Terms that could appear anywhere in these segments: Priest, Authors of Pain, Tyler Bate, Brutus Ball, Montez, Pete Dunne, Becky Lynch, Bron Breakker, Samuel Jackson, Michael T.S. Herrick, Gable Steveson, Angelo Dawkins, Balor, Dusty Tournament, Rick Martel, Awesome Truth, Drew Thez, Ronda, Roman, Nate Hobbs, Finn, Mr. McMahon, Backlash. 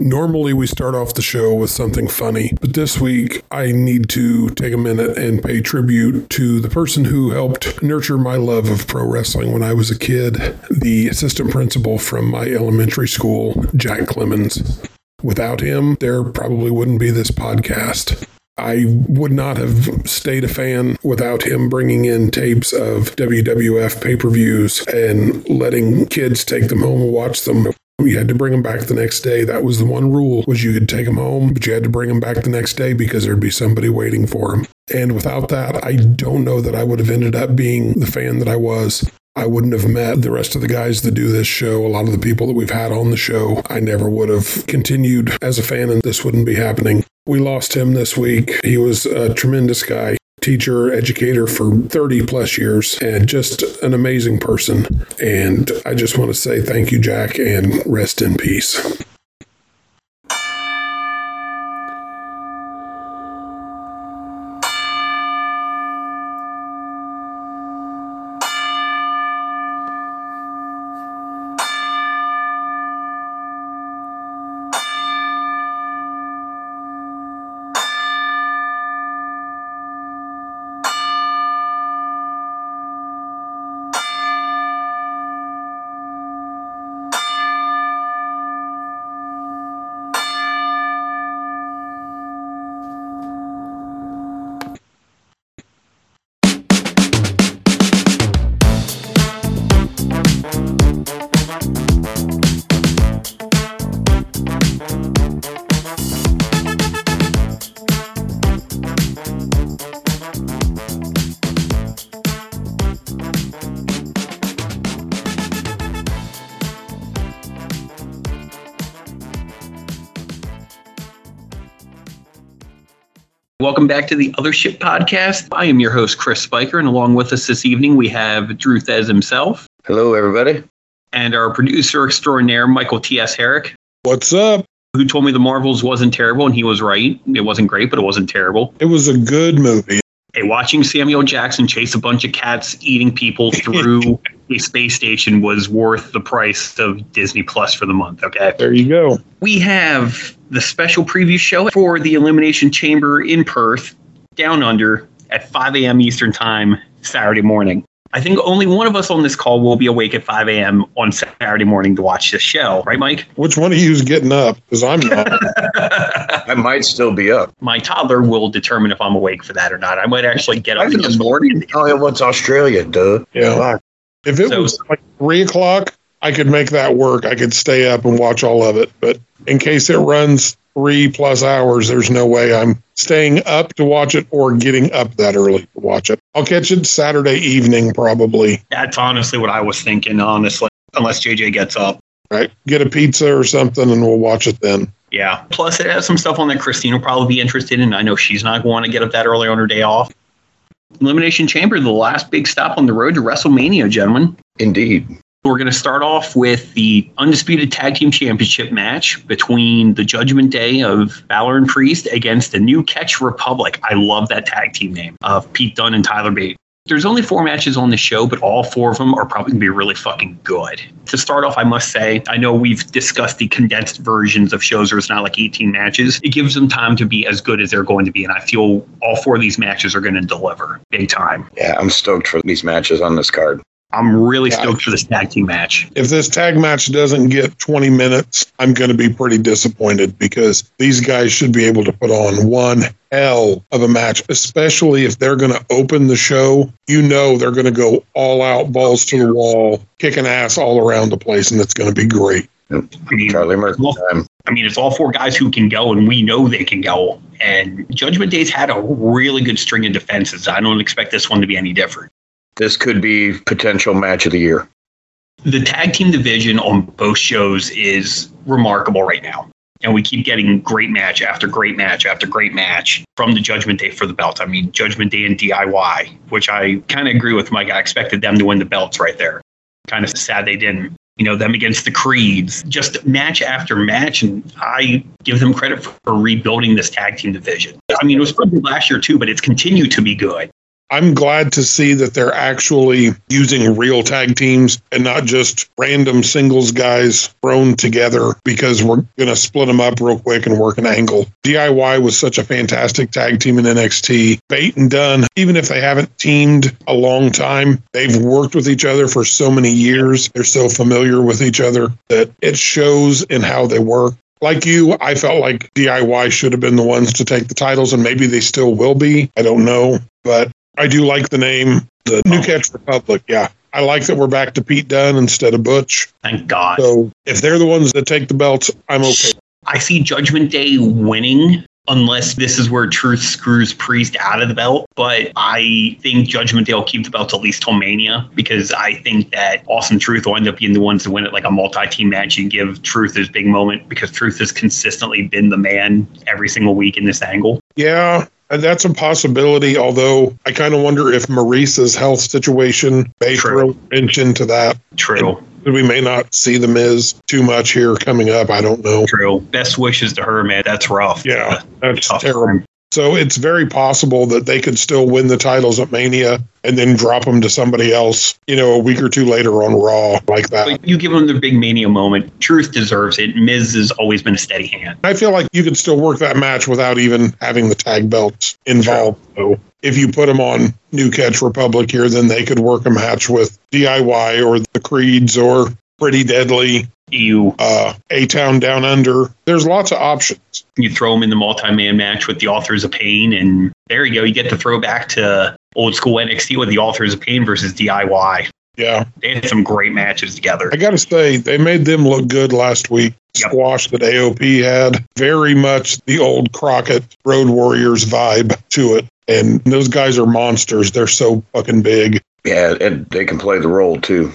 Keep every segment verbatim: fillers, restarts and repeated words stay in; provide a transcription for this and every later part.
Normally we start off the show with something funny, but this week I need to take a minute and pay tribute to the person who helped nurture my love of pro wrestling when I was a kid, the assistant principal from my elementary school, Jack Clemens. Without him, there probably wouldn't be this podcast. I would not have stayed a fan without him bringing in tapes of W W F pay-per-views and letting kids take them home and watch them. You had to bring them back the next day. That was the one rule, was you could take them home, but you had to bring them back the next day because there'd be somebody waiting for them. And without that, I don't know that I would have ended up being the fan that I was. I wouldn't have met the rest of the guys that do this show. A lot of the people that we've had on the show, I never would have continued as a fan, and this wouldn't be happening. We lost him this week. He was a tremendous guy, teacher, educator for thirty plus years, and just an amazing person. And I just want to say thank you, Jack, and rest in peace. Welcome back to the Other Shit Podcast. I am your host, Chris Spiker, and along with us this evening, we have Drew Thez himself. Hello, everybody. And our producer extraordinaire, Michael T S. Herrick. What's up? Who told me The Marvels wasn't terrible, and he was right. It wasn't great, but it wasn't terrible. It was a good movie. Hey, watching Samuel Jackson chase a bunch of cats eating people through a space station was worth the price of Disney Plus for the month, okay? There you go. We have the special preview show for the Elimination Chamber in Perth, Down Under, at five a.m. Eastern Time, Saturday morning. I think only one of us on this call will be awake at five a.m. on Saturday morning to watch this show. Right, Mike? Which one of you is getting up? Because I'm not. I might still be up. My toddler will determine if I'm awake for that or not. I might actually get up in the morning. Oh, it was Australia, duh. Yeah. If it so, was like three o'clock, I could make that work. I could stay up and watch all of it. But in case it runs three plus hours, there's no way I'm staying up to watch it or getting up that early to watch it. I'll catch it Saturday evening, probably. That's honestly what I was thinking, honestly, unless J J gets up. Right. Get a pizza or something and we'll watch it then. Yeah. Plus, it has some stuff on that Christine will probably be interested in. I know she's not going to get up that early on her day off. Elimination Chamber, the last big stop on the road to WrestleMania, gentlemen. Indeed. We're going to start off with the Undisputed Tag Team Championship match between the Judgment Day of Balor and Priest against the New Catch Republic. I love that tag team name of Pete Dunne and Tyler Bate. There's only four matches on the show, but all four of them are probably going to be really fucking good. To start off, I must say, I know we've discussed the condensed versions of shows where it's not like eighteen matches. It gives them time to be as good as they're going to be, and I feel all four of these matches are going to deliver big time. Yeah, I'm stoked for these matches on this card. I'm really yeah. stoked for this tag team match. If this tag match doesn't get twenty minutes, I'm going to be pretty disappointed because these guys should be able to put on one hell of a match, especially if they're going to open the show. You know they're going to go all out, balls to the wall, kicking ass all around the place, and it's going to be great. I mean, Charlie Murphy time. I mean, it's all four guys who can go, and we know they can go. And Judgment Day's had a really good string of defenses. I don't expect this one to be any different. This could be potential match of the year. The tag team division on both shows is remarkable right now. And we keep getting great match after great match after great match from the Judgment Day for the belt. I mean, Judgment Day and D I Y, which I kind of agree with Mike. I expected them to win the belts right there. Kind of sad they didn't. You know, them against the Creeds, just match after match. And I give them credit for rebuilding this tag team division. I mean, it was probably last year too, but it's continued to be good. I'm glad to see that they're actually using real tag teams and not just random singles guys thrown together because we're going to split them up real quick and work an angle. D I Y was such a fantastic tag team in N X T. Bate and Dunn, even if they haven't teamed a long time, they've worked with each other for so many years. They're so familiar with each other that it shows in how they work. Like you, I felt like D I Y should have been the ones to take the titles, and maybe they still will be. I don't know, but I do like the name, the New Catch Republic. Yeah, I like that we're back to Pete Dunne instead of Butch. Thank God. So if they're the ones that take the belts, I'm okay. I see Judgment Day winning, unless this is where Truth screws Priest out of the belt. But I think Judgment Day will keep the belts at least till Mania, because I think that Awesome Truth will end up being the ones to win it, like a multi-team match, and give Truth his big moment, because Truth has consistently been the man every single week in this angle. Yeah. And that's a possibility, although I kind of wonder if Maurice's health situation may throw a wrench into that. True. And we may not see The Miz too much here coming up. I don't know. True. Best wishes to her, man. That's rough. Yeah, that's tough, terrible. Time. So it's very possible that they could still win the titles at Mania and then drop them to somebody else, you know, a week or two later on Raw, like that. But you give them the big Mania moment. Truth deserves it. Miz has always been a steady hand. I feel like you could still work that match without even having the tag belts involved, though. If you put them on New Catch Republic here, then they could work a match with D I Y or the Creeds or Pretty Deadly. You uh, A Town Down Under. There's lots of options. You throw them in the multi-man match with the Authors of Pain, and there you go. You get to throw back to old school N X T with the Authors of Pain versus D I Y. Yeah. They had some great matches together. I got to say, they made them look good last week. Yep. Squash that A O P had. Very much the old Crockett Road Warriors vibe to it. And those guys are monsters. They're so fucking big. Yeah, and they can play the role, too.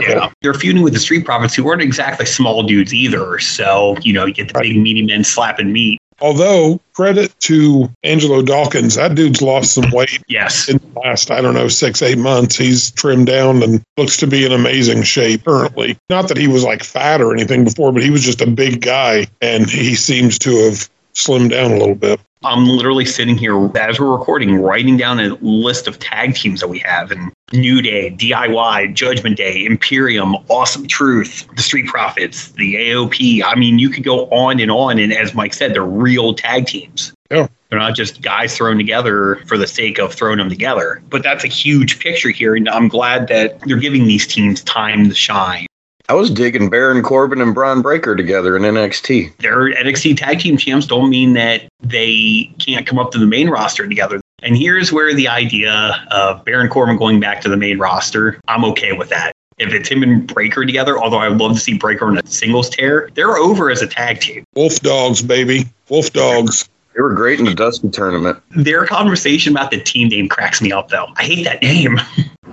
Yeah, they're feuding with the Street Profits, who weren't exactly small dudes either. So, you know, you get the right. Big meaty men slapping meat. Although, credit to Angelo Dawkins, that dude's lost some weight. Yes. In the last, I don't know, six, eight months, he's trimmed down and looks to be in amazing shape currently. Not that he was, like, fat or anything before, but he was just a big guy, and he seems to have slimmed down a little bit. I'm literally sitting here as we're recording, writing down a list of tag teams that we have. And New Day, D I Y, Judgment Day, Imperium, Awesome Truth, the Street Profits, the A O P. I mean, you could go on and on. And as Mike said, they're real tag teams. Yeah. They're not just guys thrown together for the sake of throwing them together. But that's a huge picture here. And I'm glad that they're giving these teams time to shine. I was digging Baron Corbin and Bron Breakker together in N X T. Their N X T tag team champs don't mean that they can't come up to the main roster together. And here's where the idea of Baron Corbin going back to the main roster, I'm okay with that. If it's him and Breakker together, although I would love to see Breakker in a singles tear, they're over as a tag team. Wolf dogs, baby. Wolf dogs. They were great in the Dusty tournament. Their conversation about the team name cracks me up, though. I hate that name.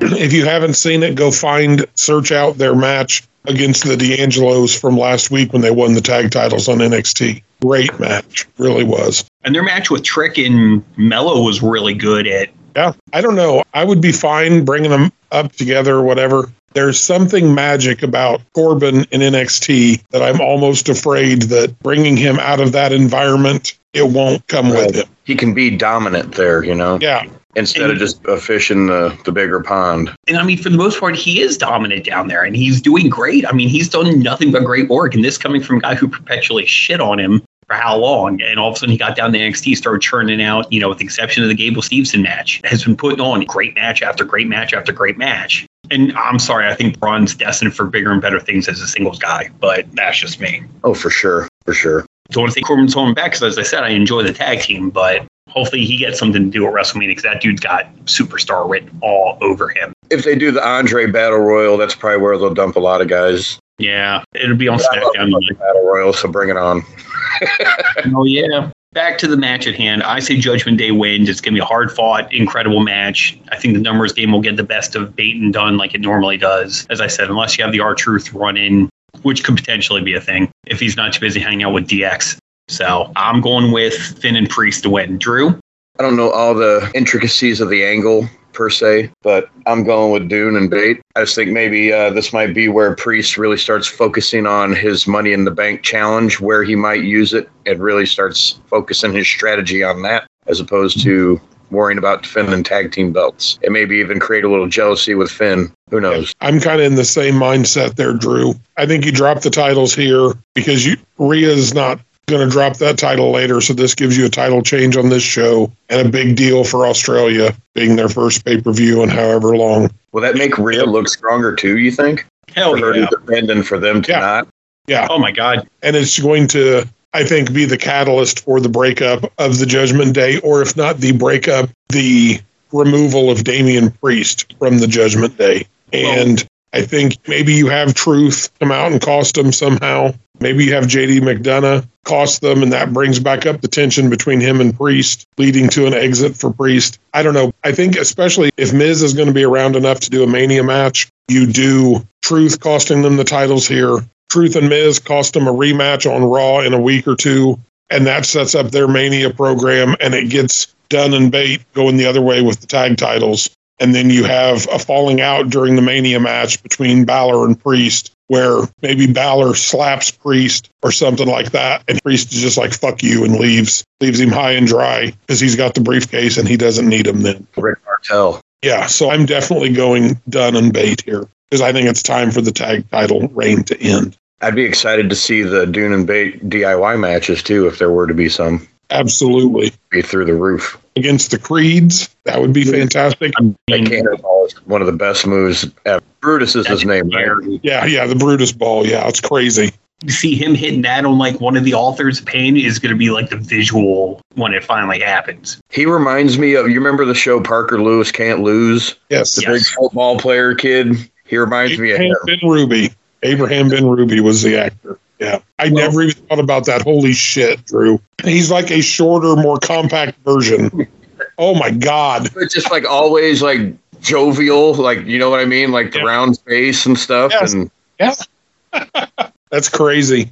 If you haven't seen it, go find, search out their match against the D'Angelos from last week when they won the tag titles on N X T. Great match. Really was. And their match with Trick and Mello was really good at. Yeah. I don't know. I would be fine bringing them up together or whatever. There's something magic about Corbin in N X T that I'm almost afraid that bringing him out of that environment, it won't come right with him. He can be dominant there, you know? Yeah. Instead and, of just a fish in the, the bigger pond. And I mean, for the most part, he is dominant down there, and he's doing great. I mean, he's done nothing but great work. And this coming from a guy who perpetually shit on him for how long. And all of a sudden, he got down to N X T, started churning out, you know, with the exception of the Gable Steveson match, has been putting on great match after great match after great match. And I'm sorry, I think Braun's destined for bigger and better things as a singles guy, but that's just me. Oh, for sure. For sure. Don't want to think Corbin's holding back, because as I said, I enjoy the tag team, but hopefully he gets something to do at WrestleMania, because that dude's got superstar written all over him. If they do the Andre Battle Royal, that's probably where they'll dump a lot of guys. Yeah, it'll be on but SmackDown. Battle Royal, so bring it on. Oh, yeah. Back to the match at hand. I say Judgment Day wins. It's going to be a hard-fought, incredible match. I think the numbers game will get the best of Bate and Dunne like it normally does. As I said, unless you have the R-Truth run in, which could potentially be a thing if he's not too busy hanging out with D X. So I'm going with Finn and Priest to win. Drew? I don't know all the intricacies of the angle per se, but I'm going with Dune and Bate. I just think maybe uh, this might be where Priest really starts focusing on his Money in the Bank challenge, where he might use it, and really starts focusing his strategy on that, as opposed to worrying about defending tag team belts. It maybe even create a little jealousy with Finn. Who knows? I'm kind of in the same mindset there, Drew. I think you drop the titles here because you, Rhea's not going to drop that title later, so this gives you a title change on this show and a big deal for Australia being their first pay-per-view in however long. Will that make Rhea look stronger too, you think? Hell for yeah. For her to defend and for them to yeah. not? Yeah. Oh, my God. And it's going to, I think, be the catalyst for the breakup of the Judgment Day, or if not the breakup, the removal of Damian Priest from the Judgment Day. And well, I think maybe you have Truth come out and cost them somehow. Maybe you have J D McDonough cost them, and that brings back up the tension between him and Priest, leading to an exit for Priest. I don't know. I think especially if Miz is going to be around enough to do a Mania match, you do Truth costing them the titles here. Truth and Miz cost them a rematch on Raw in a week or two, and that sets up their Mania program, and it gets Dunn and Bate going the other way with the tag titles. And then you have a falling out during the Mania match between Balor and Priest, where maybe Balor slaps Priest or something like that, and Priest is just like, fuck you, and leaves. Leaves him high and dry, because he's got the briefcase and he doesn't need him then. Rick Martel. Yeah, so I'm definitely going Dunn and Bate here, because I think it's time for the tag title reign to end. I'd be excited to see the Dune and Bate D I Y matches, too, if there were to be some. Absolutely. Be through the roof. Against the Creeds, that would be fantastic. I mean, Cannonball is one of the best moves ever. Brutus is his name, right? Yeah, yeah, the Brutus Ball. Yeah, it's crazy. You see him hitting that on, like, one of the Authors of Pain is going to be, like, the visual when it finally happens. He reminds me of, you remember the show Parker Lewis Can't Lose? Yes. The yes. big football player kid? He reminds Abraham me of him. Ben Ruby. Abraham Ben Ruby was the actor. Yeah. I well, never even thought about that. Holy shit, Drew. He's like a shorter, more compact version. Oh, my God. It's just like always like jovial, like, you know what I mean? Like the yeah. round face and stuff. Yes. And yeah. That's crazy.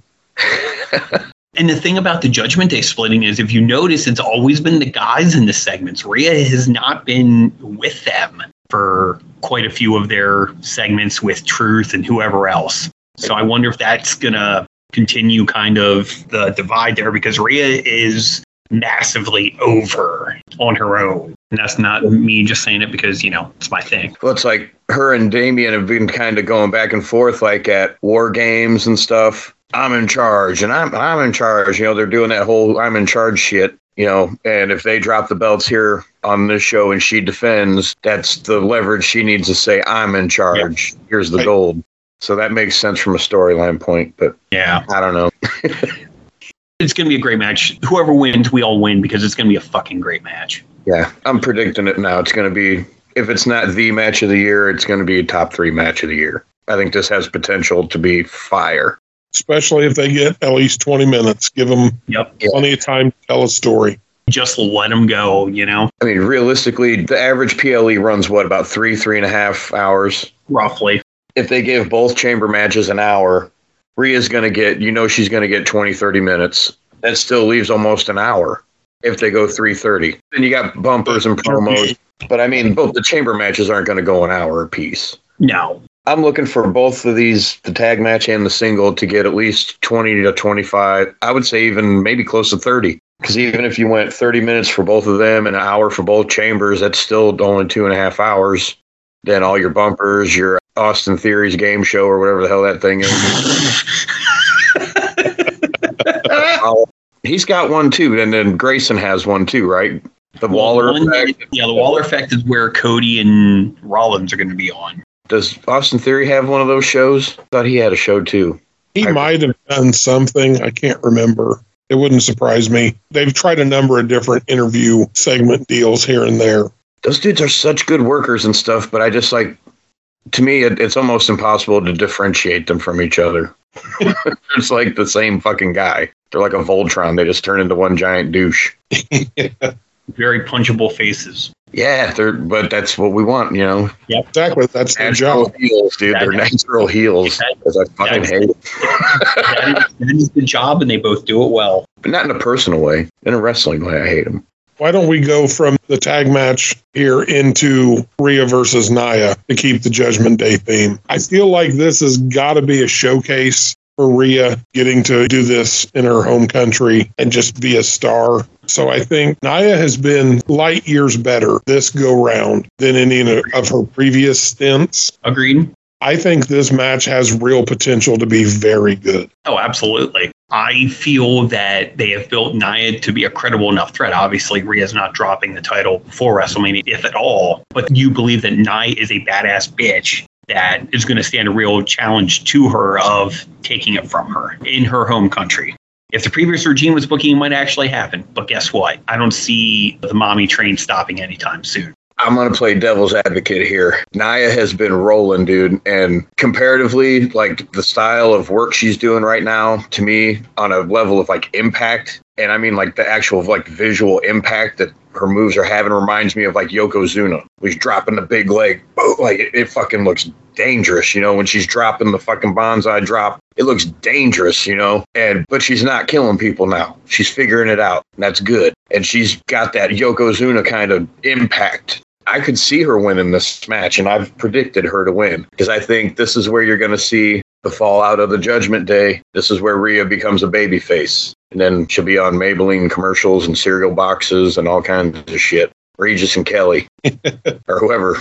And the thing about the Judgment Day splitting is, if you notice, it's always been the guys in the segments. Rhea has not been with them for quite a few of their segments with Truth and whoever else. So I wonder if that's going to continue kind of the divide there, because Rhea is massively over on her own. And that's not me just saying it because, you know, it's my thing. Well, it's like her and Damian have been kind of going back and forth, like at War Games and stuff. I'm in charge and I'm, I'm in charge. You know, they're doing that whole I'm in charge shit. You know, and if they drop the belts here on this show and she defends, that's the leverage she needs to say, I'm in charge. Yeah. Here's the right. gold. So that makes sense from a storyline point, but yeah, I don't know. It's going to be a great match. Whoever wins, we all win, because it's going to be a fucking great match. Yeah, I'm predicting it now. It's going to be, if it's not the match of the year, it's going to be a top three match of the year. I think this has potential to be fire. Especially if they get at least twenty minutes. Give them yep. plenty of time to tell a story. Just let them go, you know? I mean, realistically, the average P L E runs, what, about three, three and a half hours? Roughly. If they give both chamber matches an hour, Rhea's going to get, you know, she's going to get twenty, thirty minutes. That still leaves almost an hour if they go three thirty. Then you got bumpers and promos. But, I mean, both the chamber matches aren't going to go an hour apiece. No. I'm looking for both of these, the tag match and the single, to get at least twenty to twenty-five. I would say even maybe close to thirty. Because even if you went thirty minutes for both of them and an hour for both chambers, that's still only two and a half hours. Then all your bumpers, your Austin Theory's game show or whatever the hell that thing is. He's got one, too. And then Grayson has one, too, right? The well, Waller effect. Yeah, the Waller effect is where Cody and Rollins are going to be on. Does Austin Theory have one of those shows? I thought he had a show, too. He I might have done something. I can't remember. It wouldn't surprise me. They've tried a number of different interview segment deals here and there. Those dudes are such good workers and stuff, but I just like, to me, it, it's almost impossible to differentiate them from each other. It's like the same fucking guy. They're like a Voltron. They just turn into one giant douche. Yeah. Very punchable faces. Yeah, they're, but that's what we want, you know? Yeah, exactly. That's their job. Heels, dude. That they're is, natural heels. Because I fucking hate it. that, is, that is the job, and they both do it well. But not in a personal way. In a wrestling way, I hate them. Why don't we go from the tag match here into Rhea versus Nia to keep the Judgment Day theme? I feel like this has got to be a showcase for Rhea getting to do this in her home country and just be a star. So I think Nia has been light years better this go round than any of her previous stints. Agreed. I think this match has real potential to be very good. Oh, absolutely. I feel that they have built Nia to be a credible enough threat. Obviously, Rhea's not dropping the title before WrestleMania, if at all. But you believe that Nia is a badass bitch that is going to stand a real challenge to her of taking it from her in her home country. If the previous regime was booking, it might actually happen. But guess what? I don't see the mommy train stopping anytime soon. I'm going to play devil's advocate here. Nia has been rolling, dude. And comparatively, like the style of work she's doing right now, to me, on a level of like impact, and I mean like the actual like visual impact that her moves are having, reminds me of like Yokozuna. She's dropping the big leg. Boom, like it, it fucking looks dangerous, you know, when she's dropping the fucking bonsai drop. It looks dangerous, you know, and but she's not killing people now. She's figuring it out. And that's good. And she's got that Yokozuna kind of impact. I could see her winning this match, and I've predicted her to win because I think this is where you're going to see the fallout of the Judgment Day. This is where Rhea becomes a babyface, and then she'll be on Maybelline commercials and cereal boxes and all kinds of shit. Regis and Kelly, or whoever.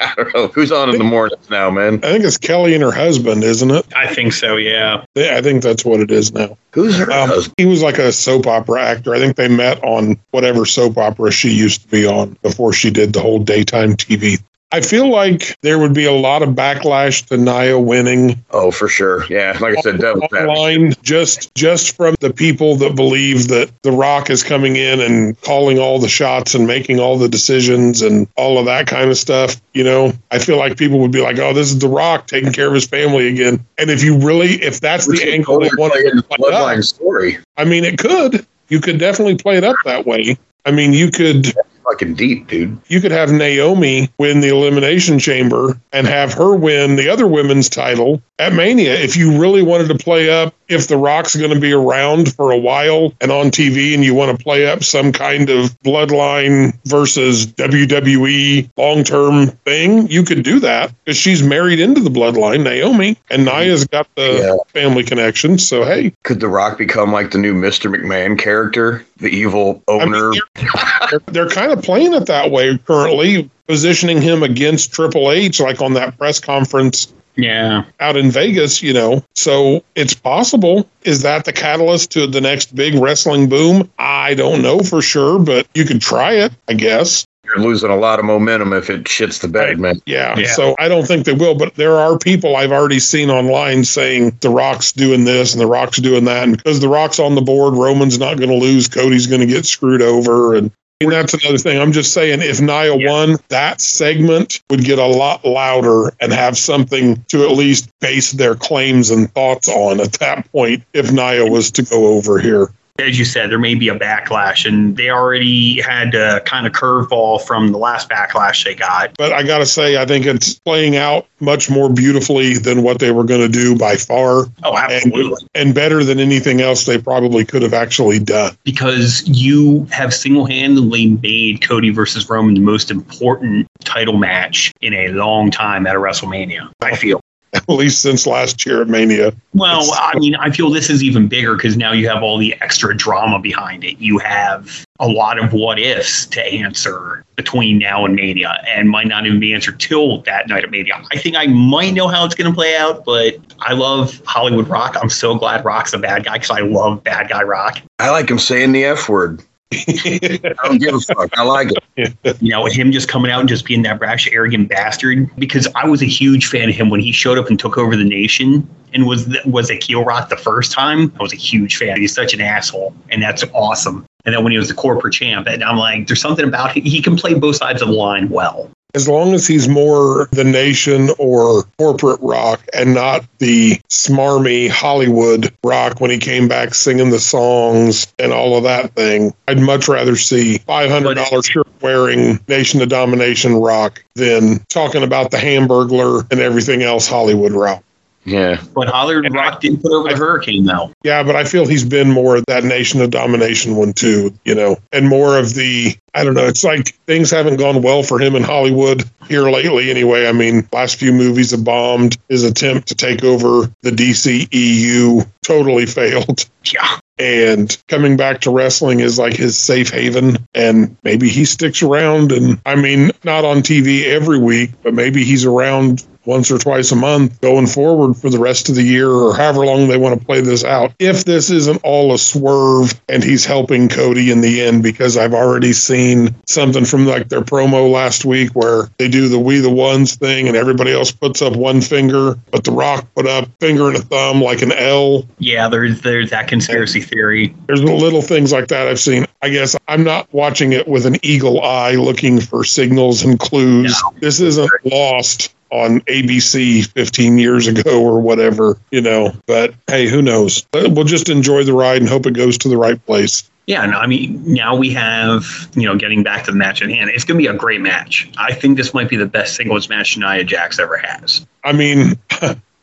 I don't know. Who's on in the mornings now, man? I think it's Kelly and her husband, isn't it? I think so, yeah. Yeah, I think that's what it is now. Who's her um, husband? He was like a soap opera actor. I think they met on whatever soap opera she used to be on before she did the whole daytime T V. I feel like there would be a lot of backlash to Nia winning. Oh, for sure. Yeah. Like I said, online, just just from the people that believe that The Rock is coming in and calling all the shots and making all the decisions and all of that kind of stuff. You know, I feel like people would be like, oh, this is The Rock taking care of his family again. And if you really, if that's the angle they want to Bloodline story, I mean, it could. You could definitely play it up that way. I mean, you could... Fucking deep, dude. You could have Naomi win the Elimination Chamber and have her win the other women's title at Mania if you really wanted to play up if The Rock's going to be around for a while and on T V and you want to play up some kind of Bloodline versus W W E long-term thing, you could do that because she's married into the Bloodline, Naomi, and Nia's got the yeah. family connection, so hey. Could The Rock become like the new Mister McMahon character? The evil owner? I mean, they're, they're kind of playing it that way currently, positioning him against Triple H, like on that press conference yeah. out in Vegas, you know. So it's possible. Is that the catalyst to the next big wrestling boom? I don't know for sure, but you could try it, I guess. You're losing a lot of momentum if it shits the bed, man. Yeah, yeah, so I don't think they will, but there are people I've already seen online saying The Rock's doing this and The Rock's doing that, and because The Rock's on the board, Roman's not going to lose, Cody's going to get screwed over, and And that's another thing. I'm just saying, if Nia yeah. won, that segment would get a lot louder and have something to at least base their claims and thoughts on at that point, if Nia was to go over here. As you said, there may be a backlash, and they already had a kind of curveball from the last backlash they got. But I got to say, I think it's playing out much more beautifully than what they were going to do by far. Oh, absolutely. And, and better than anything else they probably could have actually done. Because you have single-handedly made Cody versus Roman the most important title match in a long time at a WrestleMania, I feel. At least since last year at Mania. Well, it's, I mean, I feel this is even bigger because now you have all the extra drama behind it. You have a lot of what ifs to answer between now and Mania and might not even be answered till that night at Mania. I think I might know how it's going to play out, but I love Hollywood Rock. I'm so glad Rock's a bad guy because I love bad guy Rock. I like him saying the F word. I don't give a fuck. I like it. You know, him just coming out and just being that brash, arrogant bastard. Because I was a huge fan of him when he showed up and took over the nation and was the, was at Keel Rock the first time. I was a huge fan. He's such an asshole, and that's awesome. And then when he was the corporate champ, and I'm like, there's something about him. He can play both sides of the line well. As long as he's more the nation or corporate Rock and not the smarmy Hollywood Rock when he came back singing the songs and all of that thing, I'd much rather see five hundred dollars shirt wearing Nation of Domination Rock than talking about the Hamburglar and everything else Hollywood Rock. Yeah. But Hollywood and Rock I, didn't put over the Hurricane, though. Yeah, but I feel he's been more of that Nation of Domination one, too, you know, and more of the, I don't know, it's like things haven't gone well for him in Hollywood here lately anyway. I mean, last few movies have bombed. His attempt to take over the D C E U totally failed. Yeah. And coming back to wrestling is like his safe haven, and maybe he sticks around, and I mean, not on T V every week, but maybe he's around once or twice a month going forward for the rest of the year or however long they want to play this out. If this isn't all a swerve and he's helping Cody in the end, because I've already seen something from like their promo last week where they do the We the Ones thing and everybody else puts up one finger, but The Rock put up finger and a thumb like an L. Yeah, there's, there's that conspiracy theory. There's little things like that I've seen. I guess I'm not watching it with an eagle eye looking for signals and clues. No. This isn't Lost on A B C fifteen years ago or whatever, you know. But hey, who knows? We'll just enjoy the ride and hope it goes to the right place. Yeah, no, I mean, now we have, you know, getting back to the match at hand, it's going to be a great match. I think this might be the best singles match Nia Jax ever has. I mean,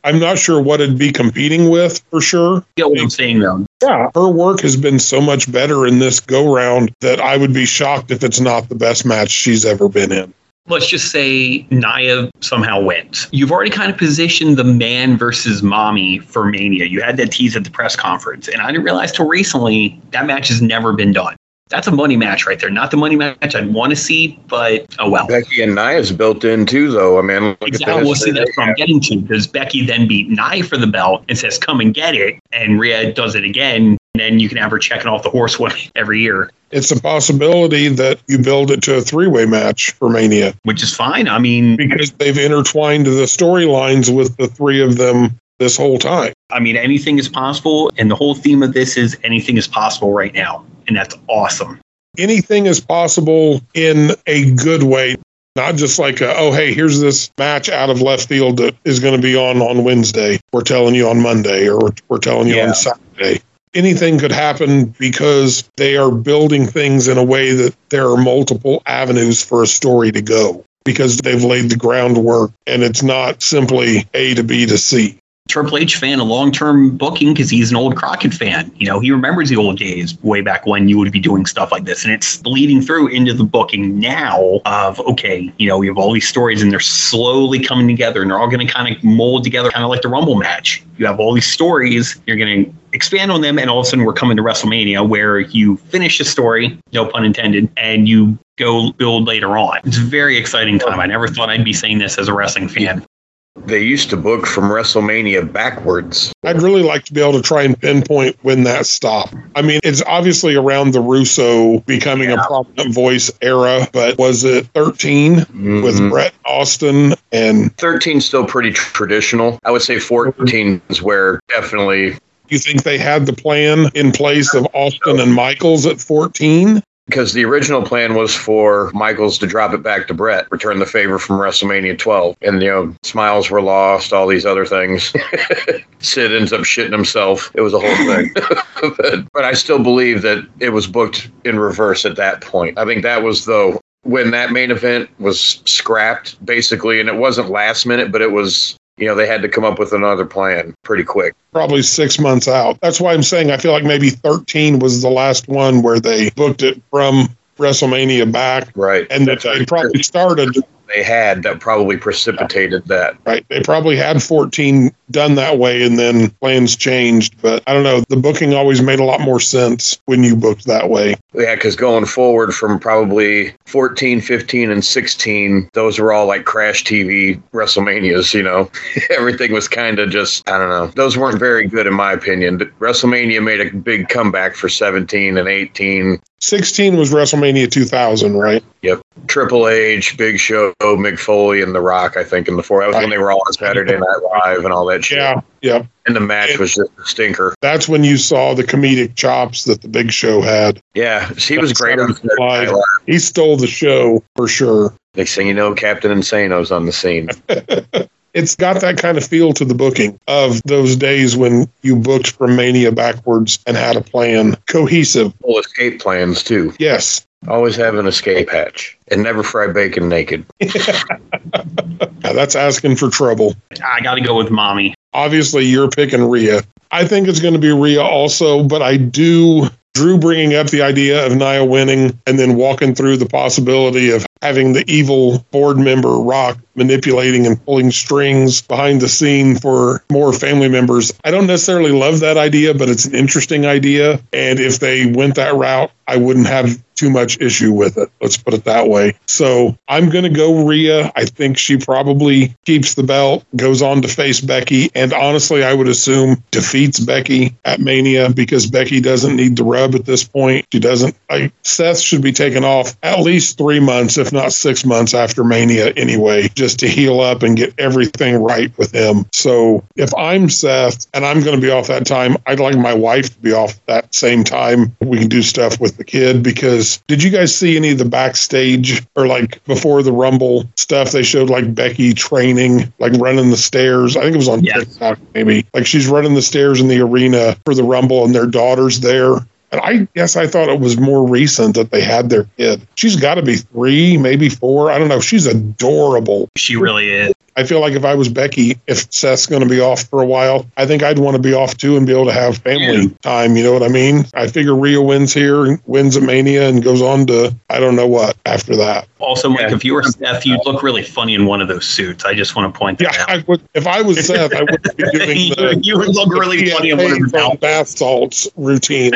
I'm not sure what it'd be competing with for sure. Yeah, what I'm saying, though. Yeah, her work has been so much better in this go-round that I would be shocked if it's not the best match she's ever been in. Let's just say Nia somehow wins. You've already kind of positioned the man versus mommy for Mania. You had that tease at the press conference, and I didn't realize till recently that match has never been done. That's a money match right there. Not the money match I'd want to see, but oh well. Becky and Nia's built in too, though. I mean, look exactly. At we'll see that's what I'm getting to, because Becky then beat Nia for the belt and says, "Come and get it," and Rhea does it again. And then you can have her checking off the horse one every year. It's a possibility that you build it to a three-way match for Mania. Which is fine. I mean, because they've intertwined the storylines with the three of them this whole time. I mean, anything is possible. And the whole theme of this is anything is possible right now. And that's awesome. Anything is possible in a good way. Not just like, a, oh, hey, here's this match out of left field that is going to be on on Wednesday. We're telling you on Monday, or we're telling you yeah. on Saturday. Anything could happen because they are building things in a way that there are multiple avenues for a story to go, because they've laid the groundwork and it's not simply A to B to C. Triple H fan, a long-term booking, because he's an old Crockett fan. You know, he remembers the old days way back when you would be doing stuff like this. And it's bleeding through into the booking now of, okay, you know, we have all these stories and they're slowly coming together and they're all going to kind of mold together, kind of like the Rumble match. You have all these stories, you're going to expand on them, and all of a sudden we're coming to WrestleMania where you finish a story, no pun intended, and you go build later on. It's a very exciting time. I never thought I'd be saying this as a wrestling fan. They used to book from WrestleMania backwards. I'd really like to be able to try and pinpoint when that stopped. I mean, it's obviously around the Russo becoming yeah. a prominent voice era, but was it thirteen mm-hmm. with Brett Austin? And thirteen still pretty tr- traditional. I would say fourteen is where definitely... You think they had the plan in place of Austin and Michaels at fourteen? Because the original plan was for Michaels to drop it back to Brett, return the favor from WrestleMania twelve. And, you know, smiles were lost, all these other things. Sid ends up shitting himself. It was a whole thing. but, but I still believe that it was booked in reverse at that point. I think that was, though, when that main event was scrapped, basically. And it wasn't last minute, but it was... You know, they had to come up with another plan pretty quick. Probably six months out. That's why I'm saying I feel like maybe thirteen was the last one where they booked it from WrestleMania back. Right. And that they probably started. They had that probably precipitated yeah. that. Right. They probably had fourteen done that way and then plans changed. But I don't know. The booking always made a lot more sense when you booked that way. Yeah, because going forward from probably fourteen, fifteen, and sixteen, those were all like Crash T V WrestleManias, you know. Everything was kind of just, I don't know. Those weren't very good in my opinion. But WrestleMania made a big comeback for seventeen and eighteen. sixteen was WrestleMania two thousand, right? Yep. Triple H, Big Show, Mick Foley, and The Rock, I think, in the four. That was when they were all on Saturday Night Live and all that shit. Yeah, yeah. And the match it, was just a stinker. That's when you saw the comedic chops that the Big Show had. Yeah, he was great on Saturday Night Live. He stole the show, for sure. Next thing you know, Captain Insano's on the scene. It's got that kind of feel to the booking of those days when you booked from Mania backwards and had a plan. Cohesive. Full escape plans, too. Yes. Always have an escape hatch and never fry bacon naked. Now that's asking for trouble. I got to go with mommy. Obviously, you're picking Rhea. I think it's going to be Rhea also, but I do... Drew bringing up the idea of Nia winning and then walking through the possibility of having the evil board member Rock manipulating and pulling strings behind the scene for more family members. I don't necessarily love that idea, but it's an interesting idea. And if they went that route, I wouldn't have too much issue with it. Let's put it that way. So I'm going to go Rhea. I think she probably keeps the belt, goes on to face Becky. And honestly, I would assume defeats Becky at Mania because Becky doesn't need the rub at this point. She doesn't. Like, Seth should be taken off at least three months, if not six months after Mania anyway, just to heal up and get everything right with him. So if I'm Seth and I'm going to be off that time, I'd like my wife to be off that same time. We can do stuff with the kid because did you guys see any of the backstage or like before the Rumble stuff? They showed like Becky training, like running the stairs. I think it was on yes. TikTok maybe. Like she's running the stairs in the arena for the Rumble and their daughter's there. And I guess I thought it was more recent that they had their kid. She's got to be three, maybe four. I don't know. She's adorable. She really is. I feel like if I was Becky, if Seth's going to be off for a while, I think I'd want to be off too and be able to have family yeah. time. You know what I mean? I figure Rhea wins here and wins at Mania and goes on to, I don't know what, after that. Also, Mike, yeah. if you were Seth, you'd look really funny in one of those suits. I just want to point that yeah, out. I would, if I was Seth, I would be doing the... you, you would look really P N A funny in one of those bath salts routine.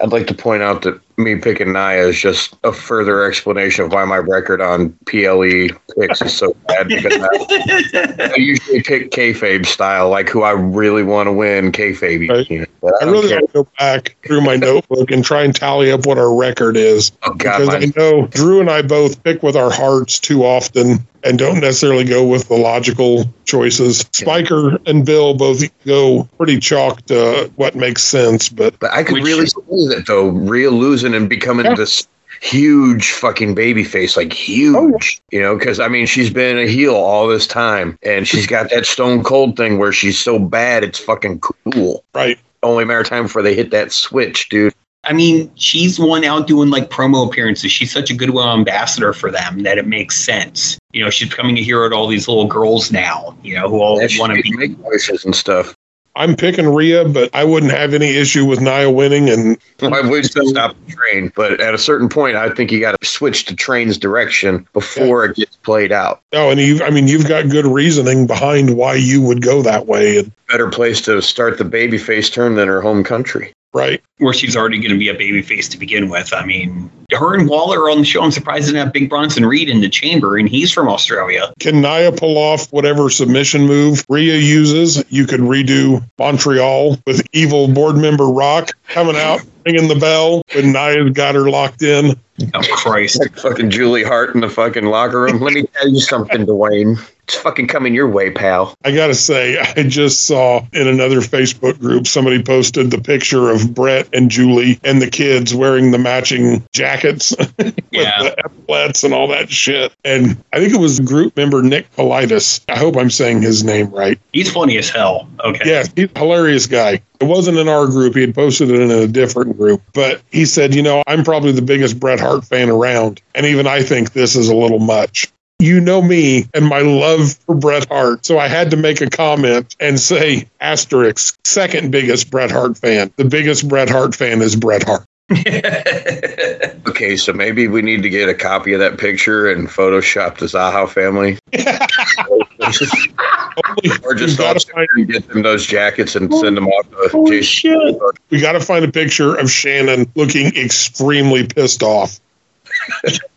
I'd like to point out that me picking Nia is just a further explanation of why my record on P L E picks is so bad. Because I, I usually pick kayfabe style, like who I really want to win kayfabe. Right. You know, but I, I really want to go back through my notebook and try and tally up what our record is. Oh, God, because mine. I know Drew and I both pick with our hearts too often and don't necessarily go with the logical choices. Spiker and Bill both go pretty chalk to what makes sense. But, but I could really see that, though. Real losing and becoming yeah. this huge fucking baby face, like huge, you know, because I mean, she's been a heel all this time and she's got that Stone Cold thing where she's so bad it's fucking cool. Right. Only a matter of time before they hit that switch, dude. I mean, she's one out doing like promo appearances. She's such a goodwill ambassador for them that it makes sense. You know, she's becoming a hero to all these little girls now, you know, who all want to be make voices and stuff. I'm picking Rhea, but I wouldn't have any issue with Nia winning. And well, I would still stop the train, but at a certain point, I think you got to switch the train's direction before yeah. it gets played out. No, and you I mean, you've got good reasoning behind why you would go that way. And better place to start the babyface turn than her home country. Right. Where she's already going to be a babyface to begin with. I mean, her and Waller are on the show. I'm surprised they didn't have Big Bronson Reed in the chamber, and he's from Australia. Can Nia pull off whatever submission move Rhea uses? You could redo Montreal with evil board member Rock coming out, ringing the bell, when Nia's got her locked in. Oh, Christ. Like fucking Julie Hart in the fucking locker room. Let me tell you something, Dwayne. It's fucking coming your way, pal. I gotta say, I just saw in another Facebook group, somebody posted the picture of Brett and Julie and the kids wearing the matching jackets with yeah. the epaulets and all that shit. And I think it was group member Nick Politis. I hope I'm saying his name right. He's funny as hell. Okay. Yeah, he's a hilarious guy. It wasn't in our group. He had posted it in a different group. But he said, you know, I'm probably the biggest Bret Hart fan around. And even I think this is a little much. You know me and my love for Bret Hart. So I had to make a comment and say, asterisk, second biggest Bret Hart fan. The biggest Bret Hart fan is Bret Hart. Okay, so maybe we need to get a copy of that picture and Photoshop the Zaha family. Or just all and get them those jackets and oh, send them off to holy shit. We got to find a picture of Shannon looking extremely pissed off.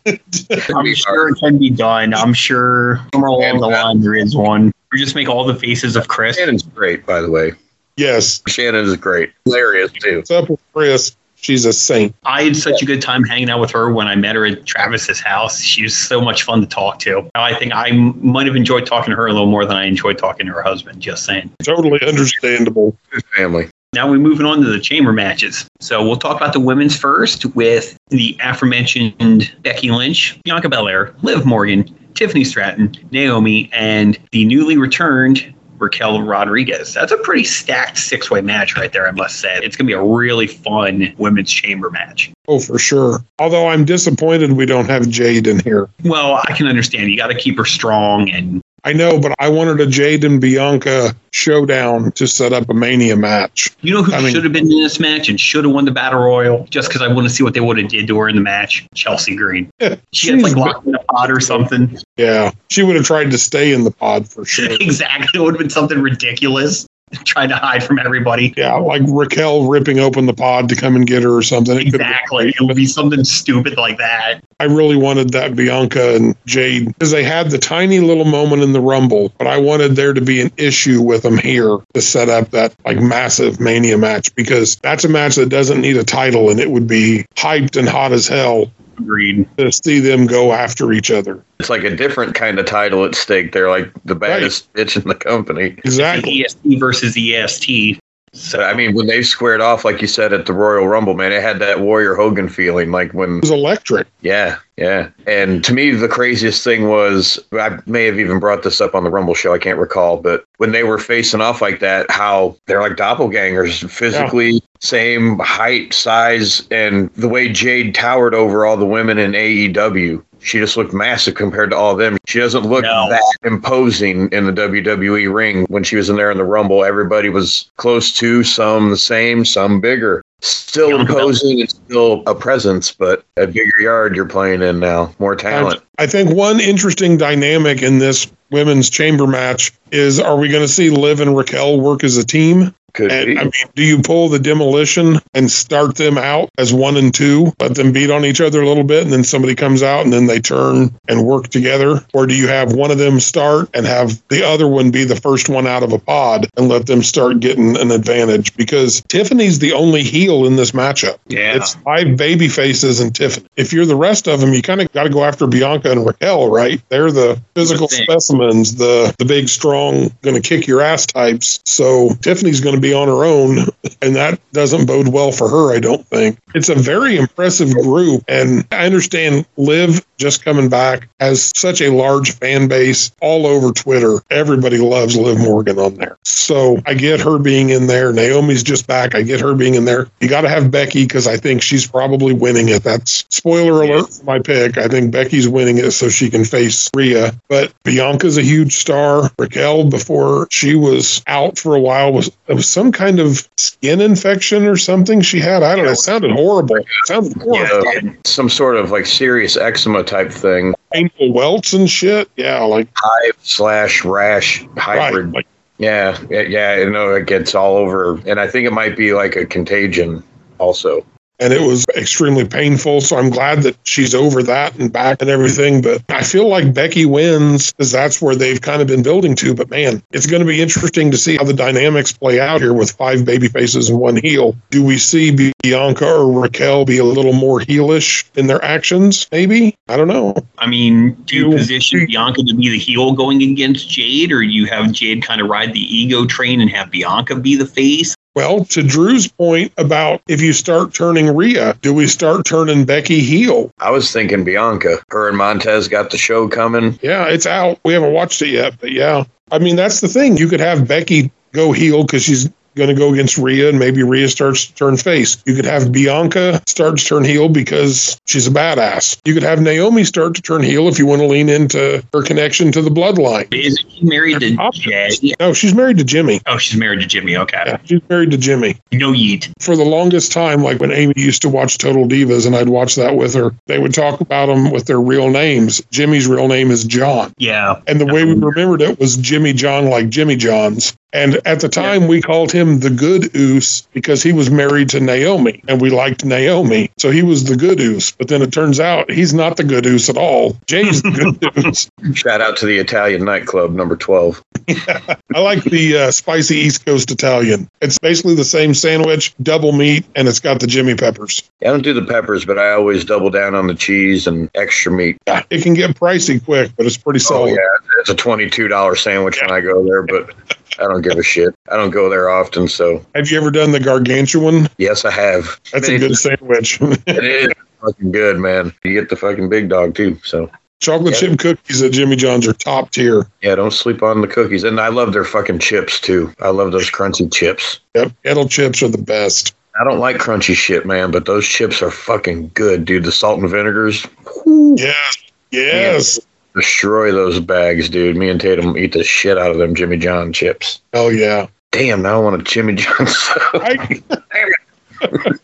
I'm sure it can be done. I'm sure somewhere along the line there is one. We just make all the faces of Chris. Shannon's great, by the way. Yes. Shannon is great. Hilarious, too. What's up with Chris? She's a saint. I had such a good time hanging out with her when I met her at Travis's house. She was so much fun to talk to. I think I might have enjoyed talking to her a little more than I enjoyed talking to her husband, just saying. Totally understandable. Good family. Now we're moving on to the chamber matches. So we'll talk about the women's first with the aforementioned Becky Lynch, Bianca Belair, Liv Morgan, Tiffany Stratton, Naomi, and the newly returned Raquel Rodriguez. That's a pretty stacked six-way match right there, I must say. It's going to be a really fun women's chamber match. Oh, for sure. Although I'm disappointed we don't have Jade in here. Well, I can understand. You got to keep her strong and I know, but I wanted a Jade and Bianca showdown to set up a Mania match. You know who I should mean, have been in this match and should have won the Battle Royal, just because I want to see what they would have did to her in the match? Chelsea Green. Yeah, she had like locked in a pod or something. Yeah, she would have tried to stay in the pod for sure. Exactly. It would have been something ridiculous. Trying to hide from everybody. Yeah, like Raquel ripping open the pod to come and get her or something. It exactly. Be, it would be something stupid like that. I really wanted that Bianca and Jade, because they had the tiny little moment in the Rumble, but I wanted there to be an issue with them here to set up that like massive Mania match, because that's a match that doesn't need a title and it would be hyped and hot as hell. Agreed. To see them go after each other. It's like a different kind of title at stake. They're like the baddest right. bitch in the company. Exactly. E S T versus E S T. So I mean, when they squared off, like you said, at the Royal Rumble, man, it had that Warrior Hogan feeling. Like when it was electric. Yeah, yeah. And to me, the craziest thing was, I may have even brought this up on the Rumble show, I can't recall, but when they were facing off like that, how they're like doppelgangers, physically yeah. same height, size, and the way Jade towered over all the women in A E W. She just looked massive compared to all of them. She doesn't look no. that imposing in the W W E ring. When she was in there in the Rumble, everybody was close to, some the same, some bigger. Still Young imposing and still a presence, but a bigger yard you're playing in now. More talent. I, I think one interesting dynamic in this women's chamber match is, are we going to see Liv and Raquel work as a team? Could and, be. I mean, do you pull the Demolition and start them out as one and two, let them beat on each other a little bit, and then somebody comes out and then they turn and work together? Or do you have one of them start and have the other one be the first one out of a pod and let them start getting an advantage? Because Tiffany's the only heel in this matchup. Yeah. It's five baby faces and Tiffany. If you're the rest of them, you kind of got to go after Bianca and Raquel, right? They're the physical specimens, the, the big, strong, going to kick your ass types. So Tiffany's going to be on her own, and that doesn't bode well for her, I don't think. It's a very impressive group, and I understand Liv just coming back has such a large fan base all over Twitter. Everybody loves Liv Morgan on there. So I get her being in there. Naomi's just back. I get her being in there. You got to have Becky, because I think she's probably winning it. That's spoiler alert for my pick. I think Becky's winning it so she can face Rhea, but Bianca's a huge star. Raquel, before she was out for a while, was, was some kind of skin infection or something she had. I don't know. It sounded horrible. It sounded horrible. Yeah, some sort of like serious eczema type thing. Painful welts and shit. Yeah, like hive slash rash hybrid. Right, like, yeah, yeah. You know, it gets all over, and I think it might be like a contagion also. And it was extremely painful. So I'm glad that she's over that and back and everything. But I feel like Becky wins, because that's where they've kind of been building to. But man, it's going to be interesting to see how the dynamics play out here with five baby faces and one heel. Do we see Bianca or Raquel be a little more heelish in their actions? Maybe. I don't know. I mean, do you position Bianca to be the heel going against Jade, or you have Jade kind of ride the ego train and have Bianca be the face? Well, to Drew's point about if you start turning Rhea, do we start turning Becky heel? I was thinking Bianca. Her and Montez got the show coming. Yeah, it's out. We haven't watched it yet, but yeah. I mean, that's the thing. You could have Becky go heel because she's going to go against Rhea, and maybe Rhea starts to turn face. You could have Bianca start to turn heel because she's a badass. You could have Naomi start to turn heel if you want to lean into her connection to the Bloodline. Is she married There's to Jay? No, she's married to Jimmy. Oh, she's married to Jimmy. Okay. Yeah, she's married to Jimmy. No yeet. For the longest time, like when Amy used to watch Total Divas and I'd watch that with her, they would talk about them with their real names. Jimmy's real name is John. Yeah. And the way we remembered it was Jimmy John, like Jimmy John's. And at the time, yeah. we called him the Good Oos because he was married to Naomi, and we liked Naomi. So he was the Good Oos. But then it turns out he's not the Good Oos at all. James the Good Oos. Shout out to the Italian nightclub, number twelve. Yeah. I like the uh, spicy East Coast Italian. It's basically the same sandwich, double meat, and it's got the Jimmy peppers. I don't do the peppers, but I always double down on the cheese and extra meat. Yeah. It can get pricey quick, but it's pretty solid. Oh, yeah. It's a twenty-two dollars sandwich when I go there, but... I don't give a shit. I don't go there often, so. Have you ever done the gargantuan? Yes, I have. That's a good sandwich. It is fucking good, man. You get the fucking big dog, too, so. Chocolate yeah. chip cookies at Jimmy John's are top tier. Yeah, don't sleep on the cookies. And I love their fucking chips, too. I love those crunchy chips. Yep, kettle chips are the best. I don't like crunchy shit, man, but those chips are fucking good, dude. The salt and vinegars. Whoo. Yes, yes. Man. Destroy those bags, dude. Me and Tatum eat the shit out of them Jimmy John chips. Oh, yeah. Damn, now I want a Jimmy John soda. I- Damn it.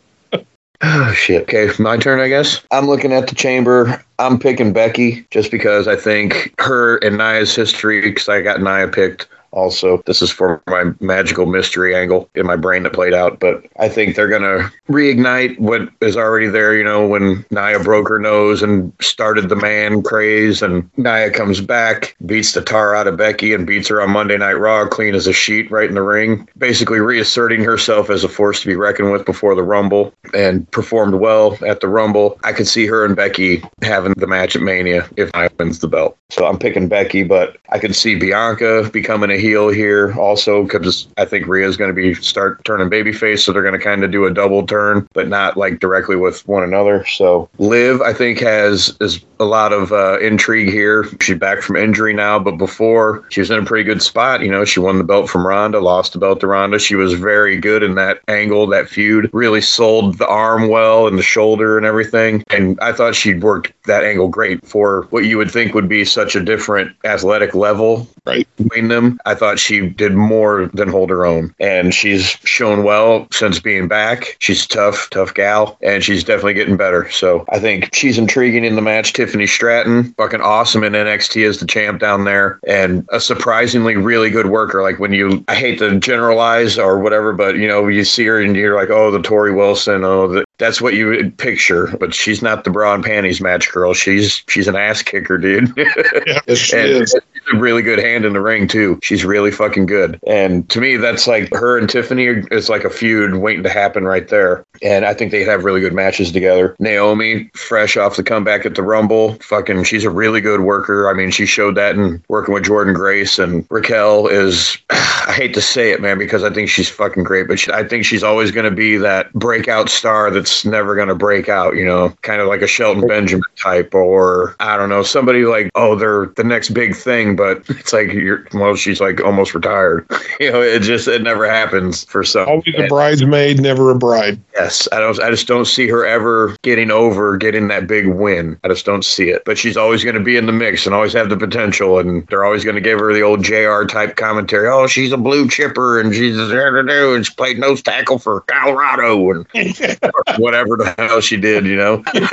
Oh, shit. Okay, my turn, I guess. I'm looking at the chamber. I'm picking Becky just because I think her and Nia's history, because I got Nia picked. Also, this is for my magical mystery angle in my brain that played out, but I think they're going to reignite what is already there, you know, when Nia broke her nose and started the man craze, and Nia comes back, beats the tar out of Becky, and beats her on Monday Night Raw, clean as a sheet right in the ring, basically reasserting herself as a force to be reckoned with before the Rumble, and performed well at the Rumble. I could see her and Becky having the match at Mania if Nia wins the belt. So I'm picking Becky, but I could see Bianca becoming a heel here also, because I think Rhea's going to be start turning babyface, so they're going to kind of do a double turn, but not like directly with one another. So Liv, I think, has is a lot of uh, intrigue here. She's back from injury now, but before she was in a pretty good spot. You know, she won the belt from Ronda, lost the belt to Ronda. She was very good in that angle, that feud. Really sold the arm well and the shoulder and everything. And I thought she'd worked that angle great for what you would think would be such a different athletic level right between them. I thought she did more than hold her own, and she's shown well since being back. She's tough, tough gal, and she's definitely getting better. So I think she's intriguing in the match. Tiffany Stratton, fucking awesome in N X T as the champ down there, and a surprisingly really good worker. Like when you, I hate to generalize or whatever, but you know, you see her and you're like, oh, the Tori Wilson, oh, the, that's what you would picture, but she's not the bra and panties match girl. She's she's an ass kicker, dude. Yeah, she and, is. And she's a really good hand in the ring too. She's really fucking good. And to me, that's like her and Tiffany is like a feud waiting to happen right there. And I think they'd have really good matches together. Naomi, fresh off the comeback at the Rumble, fucking, she's a really good worker. I mean, she showed that in working with Jordan Grace. And Raquel is, I hate to say it, man, because I think she's fucking great, but she, I think she's always going to be that breakout star that's never going to break out, you know, kind of like a Shelton Benjamin type, or I don't know, somebody like, oh, they're the next big thing, but it's like, you're, well, she's like almost retired. You know, it just, it never happens for some. Always a bridesmaid, never a bride. Yes. I don't, I just don't see her ever getting over, getting that big win. I just don't see it, but she's always going to be in the mix and always have the potential. And they're always going to give her the old J R type commentary. Oh, she's a blue chipper and she's and she played nose tackle for Colorado and whatever the hell she did, you know. You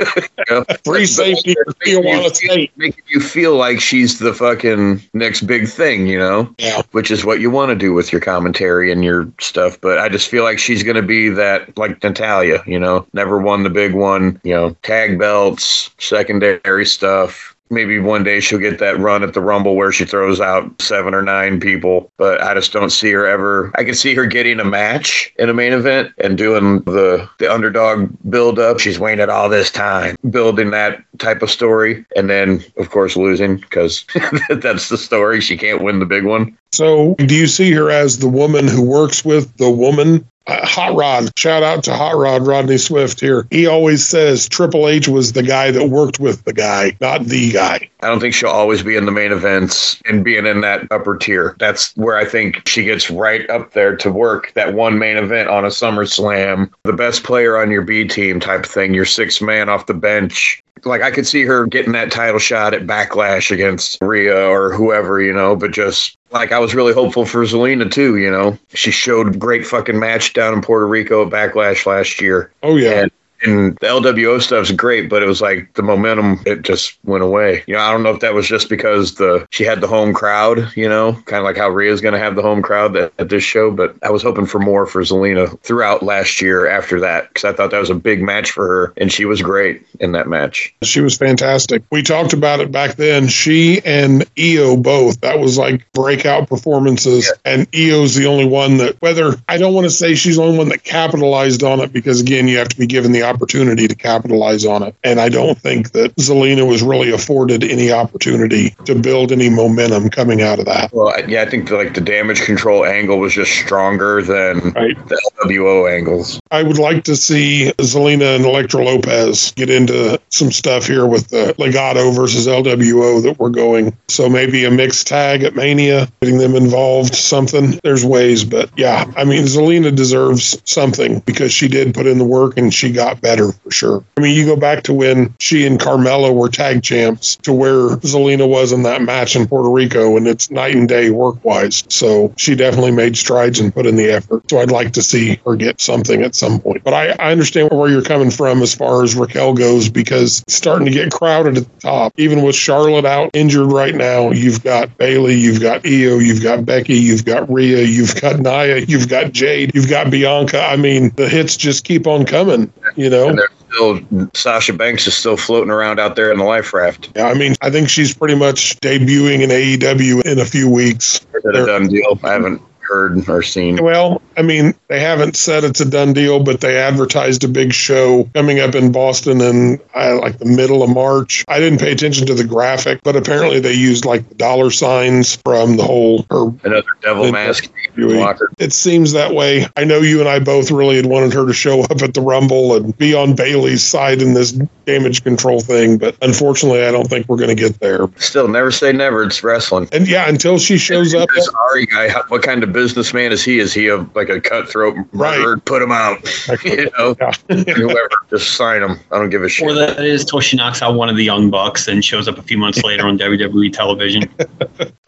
know? Free safety for Tijuana State. Making you feel like she's the fucking next big thing, you know? Yeah. Which is what you want to do with your commentary and your stuff. But I just feel like she's going to be that, like Natalia, you know? Never won the big one, you know? Tag belts, secondary stuff. Maybe one day she'll get that run at the Rumble where she throws out seven or nine people, but I just don't see her ever. I can see her getting a match in a main event and doing the, the underdog build up. She's waited all this time, building that type of story. And then, of course, losing because that's the story. She can't win the big one. So do you see her as the woman who works with the woman? Uh, Hot Rod, shout out to Hot Rod, Rodney Swift here. He always says Triple H was the guy that worked with the guy, not the guy. I don't think she'll always be in the main events and being in that upper tier. That's where I think she gets right up there to work that one main event on a SummerSlam, the best player on your B team type thing, your sixth man off the bench. Like, I could see her getting that title shot at Backlash against Rhea or whoever, you know, but just like I was really hopeful for Zelina, too, you know. She showed great fucking match down in Puerto Rico at Backlash last year. Oh, yeah. And- And the L W O stuff's great, but it was like the momentum, it just went away. You know, I don't know if that was just because the she had the home crowd, you know, kind of like how Rhea's going to have the home crowd at, at this show. But I was hoping for more for Zelina throughout last year after that, because I thought that was a big match for her. And she was great in that match. She was fantastic. We talked about it back then. She and Io both. That was like breakout performances. Yeah. And Io's the only one that, whether, I don't want to say she's the only one that capitalized on it, because, again, you have to be given the opportunity to capitalize on it. And I don't think that Zelina was really afforded any opportunity to build any momentum coming out of that. Well, yeah, I think the, like the damage control angle was just stronger than right. the L W O angles. I would like to see Zelina and Electra Lopez get into some stuff here with the Legado versus L W O that we're going. So maybe a mixed tag at Mania, getting them involved, something. There's ways, but yeah, I mean, Zelina deserves something because she did put in the work and she got lot better for sure. I mean, you go back to when she and Carmella were tag champs to where Zelina was in that match in Puerto Rico, and it's night and day work-wise. So she definitely made strides and put in the effort. So I'd like to see her get something at some point. But I, I understand where you're coming from as far as Raquel goes, because it's starting to get crowded at the top. Even with Charlotte out injured right now, you've got Bayley, you've got Io, you've got Becky, you've got Rhea, you've got Nia, you've got Jade, you've got Bianca. I mean, the hits just keep on coming, you know? Still, Sasha Banks is still floating around out there in the life raft. Yeah, I mean, I think she's pretty much debuting in A E W in a few weeks. It's a done deal. I haven't heard or seen. Well, I mean, they haven't said it's a done deal, but they advertised a big show coming up in Boston in uh, like the middle of March. I didn't pay attention to the graphic, but apparently they used like the dollar signs from the whole... Her Another devil mask. It seems that way. I know you and I both really had wanted her to show up at the Rumble and be on Bayley's side in this damage control thing, but unfortunately I don't think we're going to get there. Still, never say never. It's wrestling. And yeah, until she shows up... This Ari guy, what kind of businessman is he? Is he a, like a cutthroat murderer? Right. Put him out. You know, whoever, just sign him. I don't give a shit. Or that is till she knocks out one of the Young Bucks and shows up a few months later on W W E television.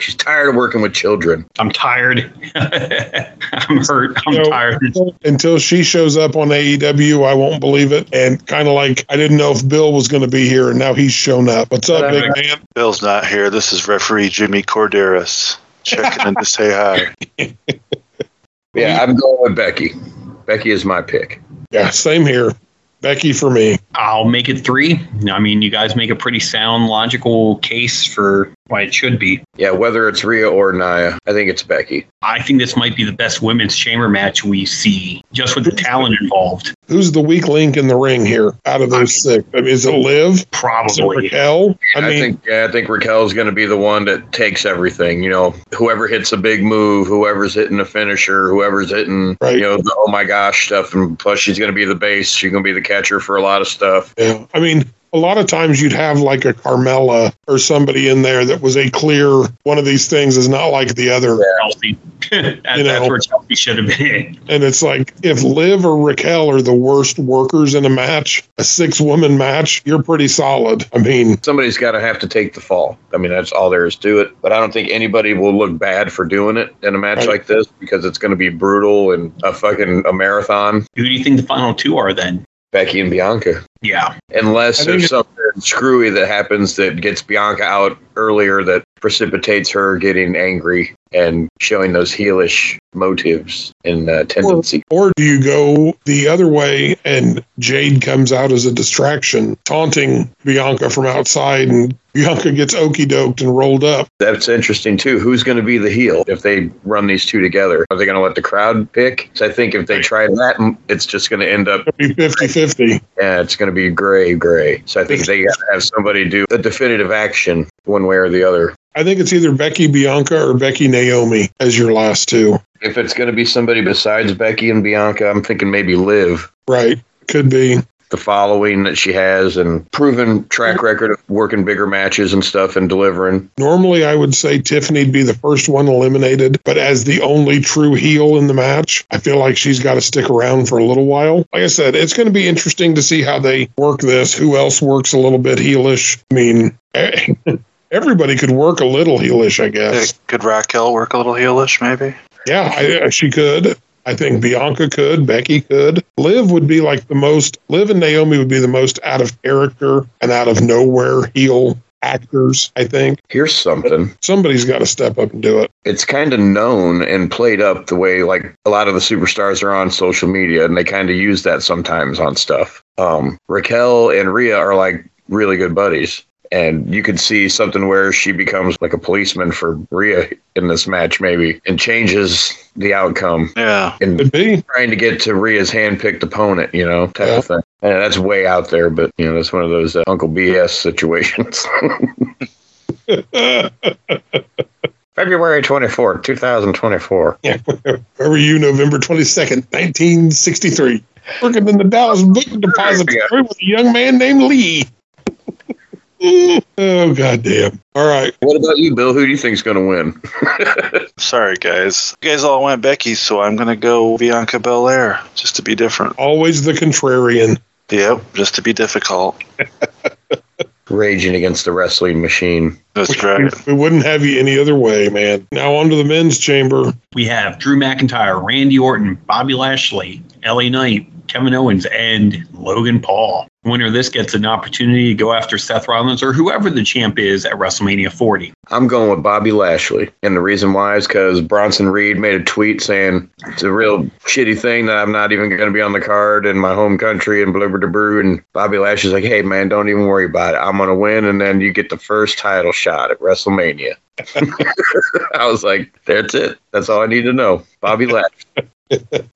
She's tired of working with children. I'm tired. I'm hurt. I'm you know, tired. Until she shows up on A E W, I won't believe it. And kind of like, I didn't know if Bill was going to be here, and now he's shown up. What's up, big man? Bill's not here. This is referee Jimmy Corderas. Checking in to say hi. Yeah, I'm going with Becky. Becky is my pick. Yeah, same here. Becky for me. I'll make it three. I mean, you guys make a pretty sound, logical case for why it should be. Yeah, whether it's Rhea or Nia, I think it's Becky. I think this might be the best women's chamber match we see, just with the talent involved. Who's the weak link in the ring here out of those I mean, six? I mean, is it Liv? Probably. Is it Raquel? I, I mean, think, yeah, I think Raquel's going to be the one that takes everything. You know, whoever hits a big move, whoever's hitting a finisher, whoever's hitting, right. you know, the oh my gosh stuff. And plus, she's going to be the base. She's going to be the catcher for a lot of stuff. Yeah. I mean, a lot of times you'd have like a Carmella or somebody in there that was a clear one of these things is not like the other. Yeah. That, that's where Chelsea should have been. And it's like, if Liv or Raquel are the worst workers in a match, a six-woman match, you're pretty solid. I mean... Somebody's got to have to take the fall. I mean, that's all there is to it. But I don't think anybody will look bad for doing it in a match right. like this, because it's going to be brutal and a fucking a marathon. Who do you think the final two are then? Becky and Bianca. Yeah. Unless there's something screwy that happens that gets Bianca out earlier that precipitates her getting angry and showing those heelish motives and uh, tendency. Or, or do you go the other way and Jade comes out as a distraction, taunting Bianca from outside, and Bianca gets okey-doked and rolled up? That's interesting, too. Who's going to be the heel if they run these two together? Are they going to let the crowd pick? Because I think if they try that, it's just going to end up... It'll be fifty-fifty. Yeah, it's going to be gray, gray. So I think they got to have somebody do a definitive action one way or the other. I think it's either Becky Bianca or Becky Naomi as your last two. If it's going to be somebody besides Becky and Bianca, I'm thinking maybe Liv. Right. Could be. The following that she has and proven track record of working bigger matches and stuff and delivering. Normally, I would say Tiffany'd be the first one eliminated, but as the only true heel in the match, I feel like she's got to stick around for a little while. Like I said, it's going to be interesting to see how they work this. Who else works a little bit heelish? I mean... Everybody could work a little heelish, I guess. Yeah, could Raquel work a little heelish, maybe? Yeah, I, she could. I think Bianca could. Becky could. Liv would be like the most... Liv and Naomi would be the most out of character and out of nowhere heel actors, I think. Here's something. Somebody's got to step up and do it. It's kind of known and played up the way, like, a lot of the superstars are on social media, and they kind of use that sometimes on stuff. Um, Raquel and Rhea are, like, really good buddies. And you could see something where she becomes like a policeman for Rhea in this match, maybe, and changes the outcome. Yeah. And trying to get to Rhea's hand-picked opponent, you know, type yeah. of thing. And that's way out there, but, you know, that's one of those uh, Uncle B S situations. February twenty-fourth, twenty twenty-four. Yeah. Where were you November twenty-second, nineteen sixty-three? Working in the Dallas Book Depository with a young man named Lee. Oh, goddamn. All right. What about you, Bill? Who do you think's going to win? Sorry, guys. You guys all went Becky, so I'm going to go Bianca Belair, just to be different. Always the contrarian. Yep, just to be difficult. Raging against the wrestling machine. That's right. We wouldn't have you any other way, man. Now on to the men's chamber. We have Drew McIntyre, Randy Orton, Bobby Lashley, L A Knight, Kevin Owens, and Logan Paul. The winner of this gets an opportunity to go after Seth Rollins or whoever the champ is at WrestleMania forty. I'm going with Bobby Lashley. And the reason why is because Bronson Reed made a tweet saying it's a real shitty thing that I'm not even going to be on the card in my home country and blubber to brew. And Bobby Lashley's like, hey, man, don't even worry about it. I'm going to win. And then you get the first title shot at WrestleMania. I was like, that's it. That's all I need to know. Bobby Lashley.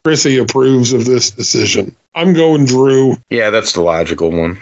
Chrissy approves of this decision. I'm going Drew. Yeah, that's the logical one.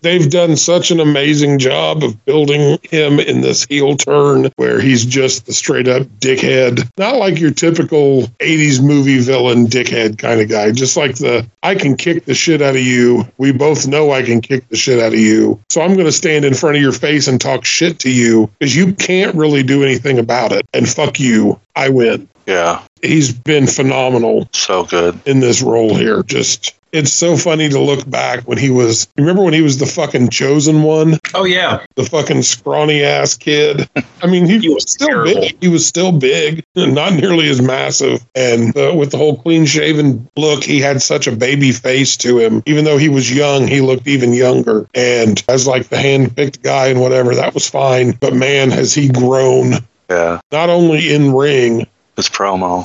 They've done such an amazing job of building him in this heel turn where he's just the straight up dickhead. Not like your typical eighties movie villain dickhead kind of guy. Just like the, I can kick the shit out of you. We both know I can kick the shit out of you. So I'm going to stand in front of your face and talk shit to you because you can't really do anything about it. And fuck you. I win. Yeah. He's been phenomenal. So good. In this role here. Just, it's so funny to look back when he was, remember when he was the fucking chosen one? Oh, yeah. The fucking scrawny ass kid. I mean, he, he was, was still terrible. big. He was still big, not nearly as massive. And uh, with the whole clean shaven look, he had such a baby face to him. Even though he was young, he looked even younger. And as like the hand picked guy and whatever, that was fine. But man, has he grown. Yeah. Not only in ring, his promo.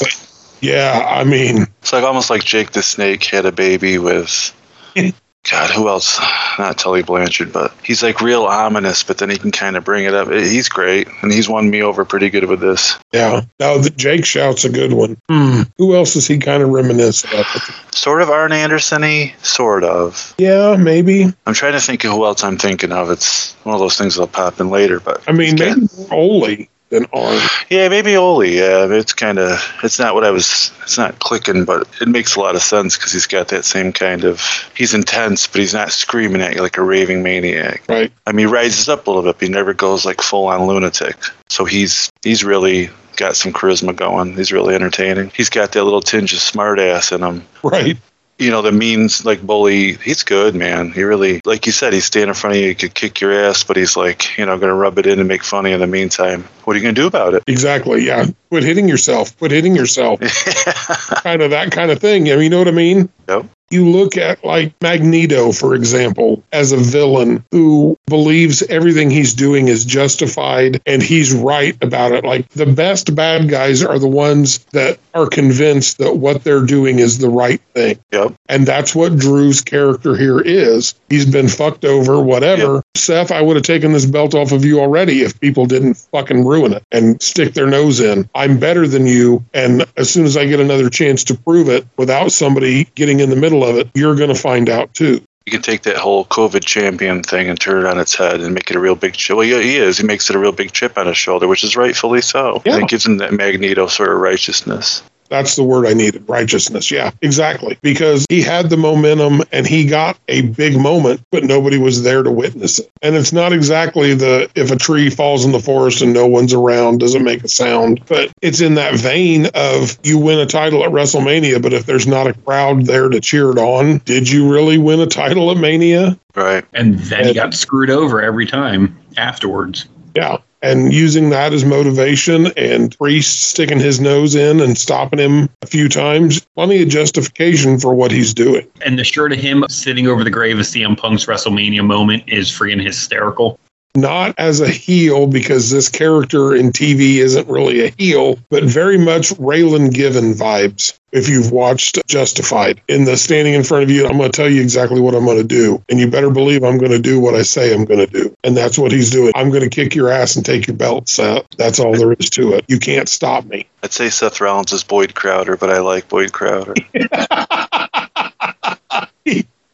Yeah, I mean. It's like almost like Jake the Snake had a baby with, God, who else? Not Tully Blanchard, but he's like real ominous, but then he can kind of bring it up. He's great, and he's won me over pretty good with this. Yeah. Now, the Jake shout's a good one. Hmm. Who else is he kind of reminiscent of? Sort of Arn Anderson-y, sort of. Yeah, maybe. I'm trying to think of who else I'm thinking of. It's one of those things that'll pop in later, but. I mean, maybe Ole. Than Arn. Yeah, maybe Ole. Yeah, it's kind of, it's not what I was, it's not clicking, but it makes a lot of sense because he's got that same kind of, he's intense, but he's not screaming at you like a raving maniac. Right. I mean, he rises up a little bit, but he never goes like full on lunatic. So he's, he's really got some charisma going. He's really entertaining. He's got that little tinge of smart ass in him. Right. You know, the means like bully, he's good, man. He really, like you said, he's standing in front of you, he could kick your ass, but he's like, you know, going to rub it in and make funny in the meantime. What are you going to do about it? Exactly, yeah. Quit hitting yourself. Quit hitting yourself. Kind of that kind of thing. You know what I mean? Yep. You look at, like, Magneto, for example, as a villain who believes everything he's doing is justified and he's right about it. Like, the best bad guys are the ones that are convinced that what they're doing is the right thing. Yep. And that's what Drew's character here is. He's been fucked over, whatever. Yep. Seth, I would have taken this belt off of you already if people didn't fucking ruin it and stick their nose in. I'm better than you, and as soon as I get another chance to prove it without somebody getting in the middle of it, you're going to find out too. You can take that whole COVID champion thing and turn it on its head and make it a real big chip. Well, yeah, he is. He makes it a real big chip on his shoulder, which is rightfully so. Yeah. And it gives him that Magneto sort of righteousness. That's the word I needed, righteousness. Yeah, exactly. Because he had the momentum and he got a big moment, but nobody was there to witness it. And it's not exactly the, if a tree falls in the forest and no one's around, doesn't make a sound. But it's in that vein of you win a title at WrestleMania, but if there's not a crowd there to cheer it on, did you really win a title at Mania? Right. And then and, he got screwed over every time afterwards. Yeah. And using that as motivation and Priest sticking his nose in and stopping him a few times. Plenty of justification for what he's doing. And the shirt of him sitting over the grave of C M Punk's WrestleMania moment is freaking hysterical. Not as a heel, because this character in T V isn't really a heel, but very much Raylan Given vibes. If you've watched Justified, in the standing in front of you, I'm going to tell you exactly what I'm going to do. And you better believe I'm going to do what I say I'm going to do. And that's what he's doing. I'm going to kick your ass and take your belt, Seth. That's all there is to it. You can't stop me. I'd say Seth Rollins is Boyd Crowder, but I like Boyd Crowder.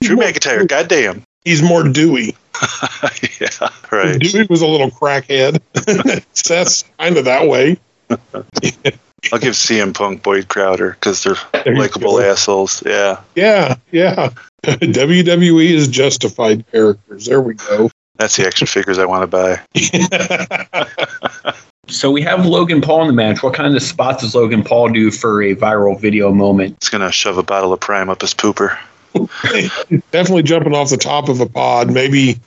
Drew McIntyre, goddamn. He's more Dewey. Yeah, right. Dewey was a little crackhead. Seth's kind of that way. Yeah. I'll give C M Punk Boyd Crowder because they're likable assholes. Yeah. Yeah, yeah. W W E is justified characters. There we go. That's the action figures I want to buy. So we have Logan Paul in the match. What kind of spots does Logan Paul do for a viral video moment? He's going to shove a bottle of Prime up his pooper. Definitely jumping off the top of a pod, maybe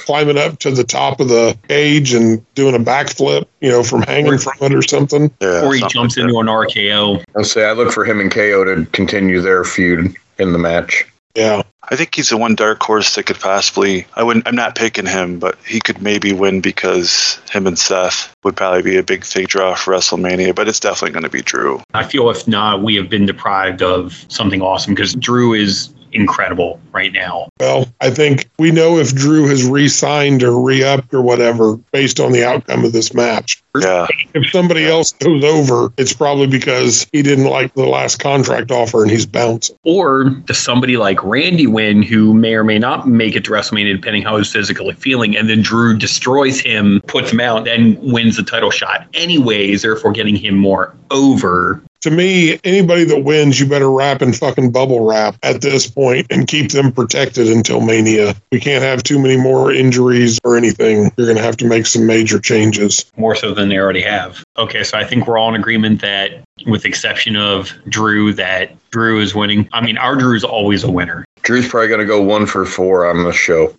climbing up to the top of the cage and doing a backflip, you know, from hanging from it or something. Yeah, or he jumps like into an R K O. I'll say I look for him and K O to continue their feud in the match. Yeah. I think he's the one dark horse that could possibly, I wouldn't, I'm not picking him, but he could maybe win because him and Seth would probably be a big fake draw for WrestleMania, but it's definitely going to be Drew. I feel if not, we have been deprived of something awesome because Drew is incredible right now. Well, I think we know if Drew has re-signed or re-upped or whatever based on the outcome of this match. Yeah. If somebody else goes over, it's probably because he didn't like the last contract offer and he's bouncing. Or does somebody like Randy win, who may or may not make it to WrestleMania depending how he's physically feeling, and then Drew destroys him, puts him out, and wins the title shot anyways, therefore getting him more over. To me, anybody that wins, you better wrap in fucking bubble wrap at this point and keep them protected until Mania. We can't have too many more injuries or anything. You're going to have to make some major changes. More so than they already have. Okay, so I think we're all in agreement that, with the exception of Drew, that Drew is winning. I mean, our Drew's always a winner. Drew's probably going to go one for four on the show.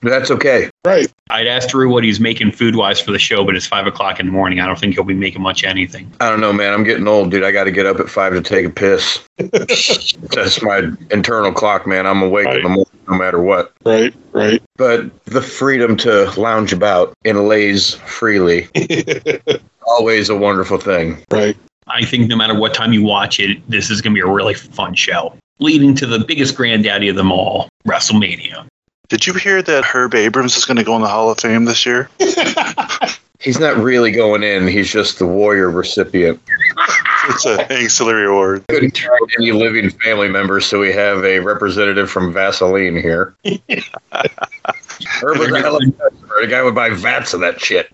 That's okay. Right. I'd ask Drew what he's making food-wise for the show, but it's five o'clock in the morning. I don't think he'll be making much anything. I don't know, man. I'm getting old, dude. I got to get up at five to take a piss. That's my internal clock, man. I'm awake right in the morning no matter what. Right, right. But the freedom to lounge about and laze freely always a wonderful thing. Right. I think no matter what time you watch it, this is going to be a really fun show, leading to the biggest granddaddy of them all, WrestleMania. Did you hear that Herb Abrams is going to go in the Hall of Fame this year? He's not really going in. He's just the Warrior recipient. It's an ancillary award. Couldn't try any living family members, so we have a representative from Vaseline here. Herb was a hell of a customer. The guy would buy vats of that shit.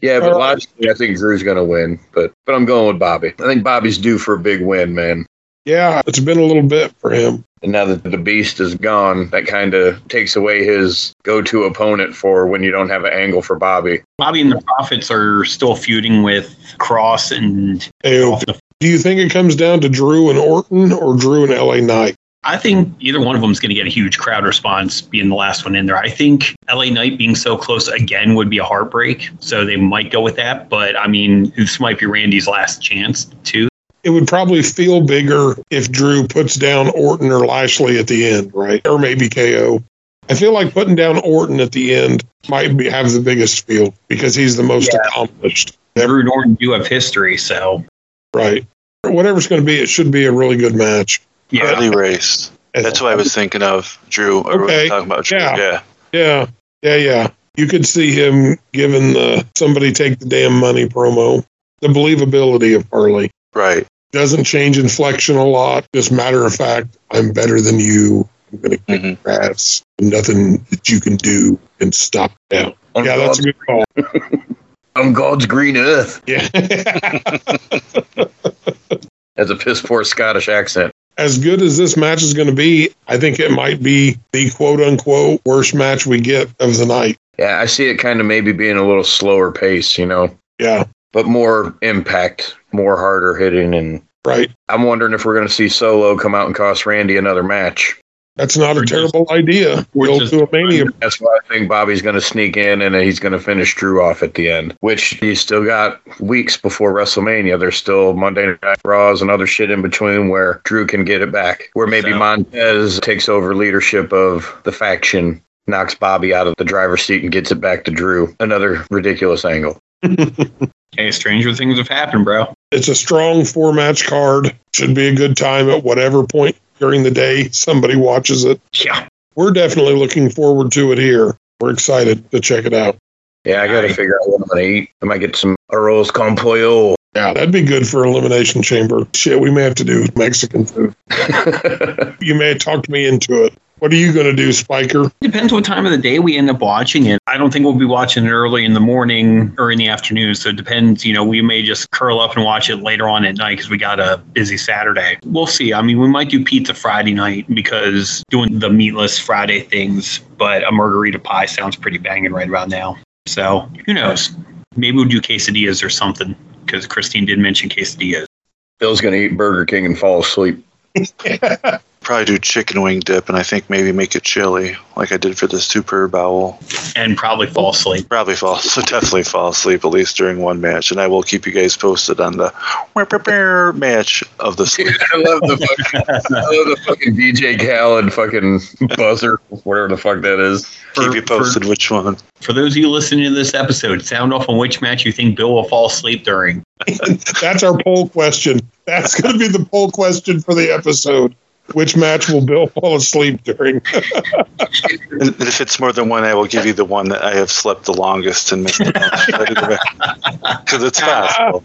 Yeah, but logically, I think Drew's going to win. But, but I'm going with Bobby. I think Bobby's due for a big win, man. Yeah, it's been a little bit for him. And now that the Beast is gone, that kind of takes away his go-to opponent for when you don't have an angle for Bobby. Bobby and the Prophets are still feuding with Cross and... Do you think it comes down to Drew and Orton or Drew and L A Knight? I think either one of them is going to get a huge crowd response being the last one in there. I think L A Knight being so close again would be a heartbreak, so they might go with that. But, I mean, this might be Randy's last chance, too. It would probably feel bigger if Drew puts down Orton or Lashley at the end, right? Or maybe K O. I feel like putting down Orton at the end might be, have the biggest feel because he's the most yeah. accomplished. Drew and Orton do have history, so. Right. Whatever's going to be, it should be a really good match. Yeah. Early race. That's what I was thinking of, Drew. Okay. Talking about Drew. Yeah. yeah. Yeah. Yeah, yeah. You could see him giving the somebody take the damn money promo. The believability of Harley. Right. Doesn't change inflection a lot. Just matter of fact, I'm better than you. I'm going to kick mm-hmm. your ass. Nothing that you can do can stop now. On yeah, God's, that's a good call. On God's green earth. Yeah. That's a piss poor Scottish accent. As good as this match is going to be, I think it might be the quote unquote worst match we get of the night. Yeah, I see it kind of maybe being a little slower pace, you know? Yeah. But more impact, more harder hitting. And right. I'm wondering if we're going to see Solo come out and cost Randy another match. That's not we're a terrible just, idea. We'll do a Mania. That's why I think Bobby's going to sneak in and he's going to finish Drew off at the end, which he's still got weeks before WrestleMania. There's still Monday Night Raws and other shit in between where Drew can get it back, where maybe so. Montez takes over leadership of the faction, knocks Bobby out of the driver's seat and gets it back to Drew. Another ridiculous angle. Hey, stranger things have happened, bro. It's a strong four-match card. Should be a good time at whatever point during the day somebody watches it. Yeah. We're definitely looking forward to it here. We're excited to check it out. Yeah, I got to figure out what I'm going to eat. I might get some arroz con pollo. Yeah, that'd be good for Elimination Chamber. Shit, we may have to do Mexican food. You may have talked me into it. What are you going to do, Spiker? Depends what time of the day we end up watching it. I don't think we'll be watching it early in the morning or in the afternoon. So it depends. You know, we may just curl up and watch it later on at night because we got a busy Saturday. We'll see. I mean, we might do pizza Friday night because doing the meatless Friday things, but a margarita pie sounds pretty banging right about now. So who knows? Maybe we'll do quesadillas or something because Christine did mention quesadillas. Bill's going to eat Burger King and fall asleep. Probably do chicken wing dip, and I think maybe make it chili, like I did for the Super Bowl. And probably fall asleep. Probably fall, so definitely fall asleep, at least during one match. And I will keep you guys posted on the prepare match of the sleep. I love the fucking, I love the fucking D J Khaled fucking buzzer, whatever the fuck that is. For, keep you posted for, which one. For those of you listening to this episode, sound off on which match you think Bill will fall asleep during. That's our poll question. That's going to be the poll question for the episode. Which match will Bill fall asleep during? And if it's more than one, I will give you the one that I have slept the longest and missed the most. Because it's possible.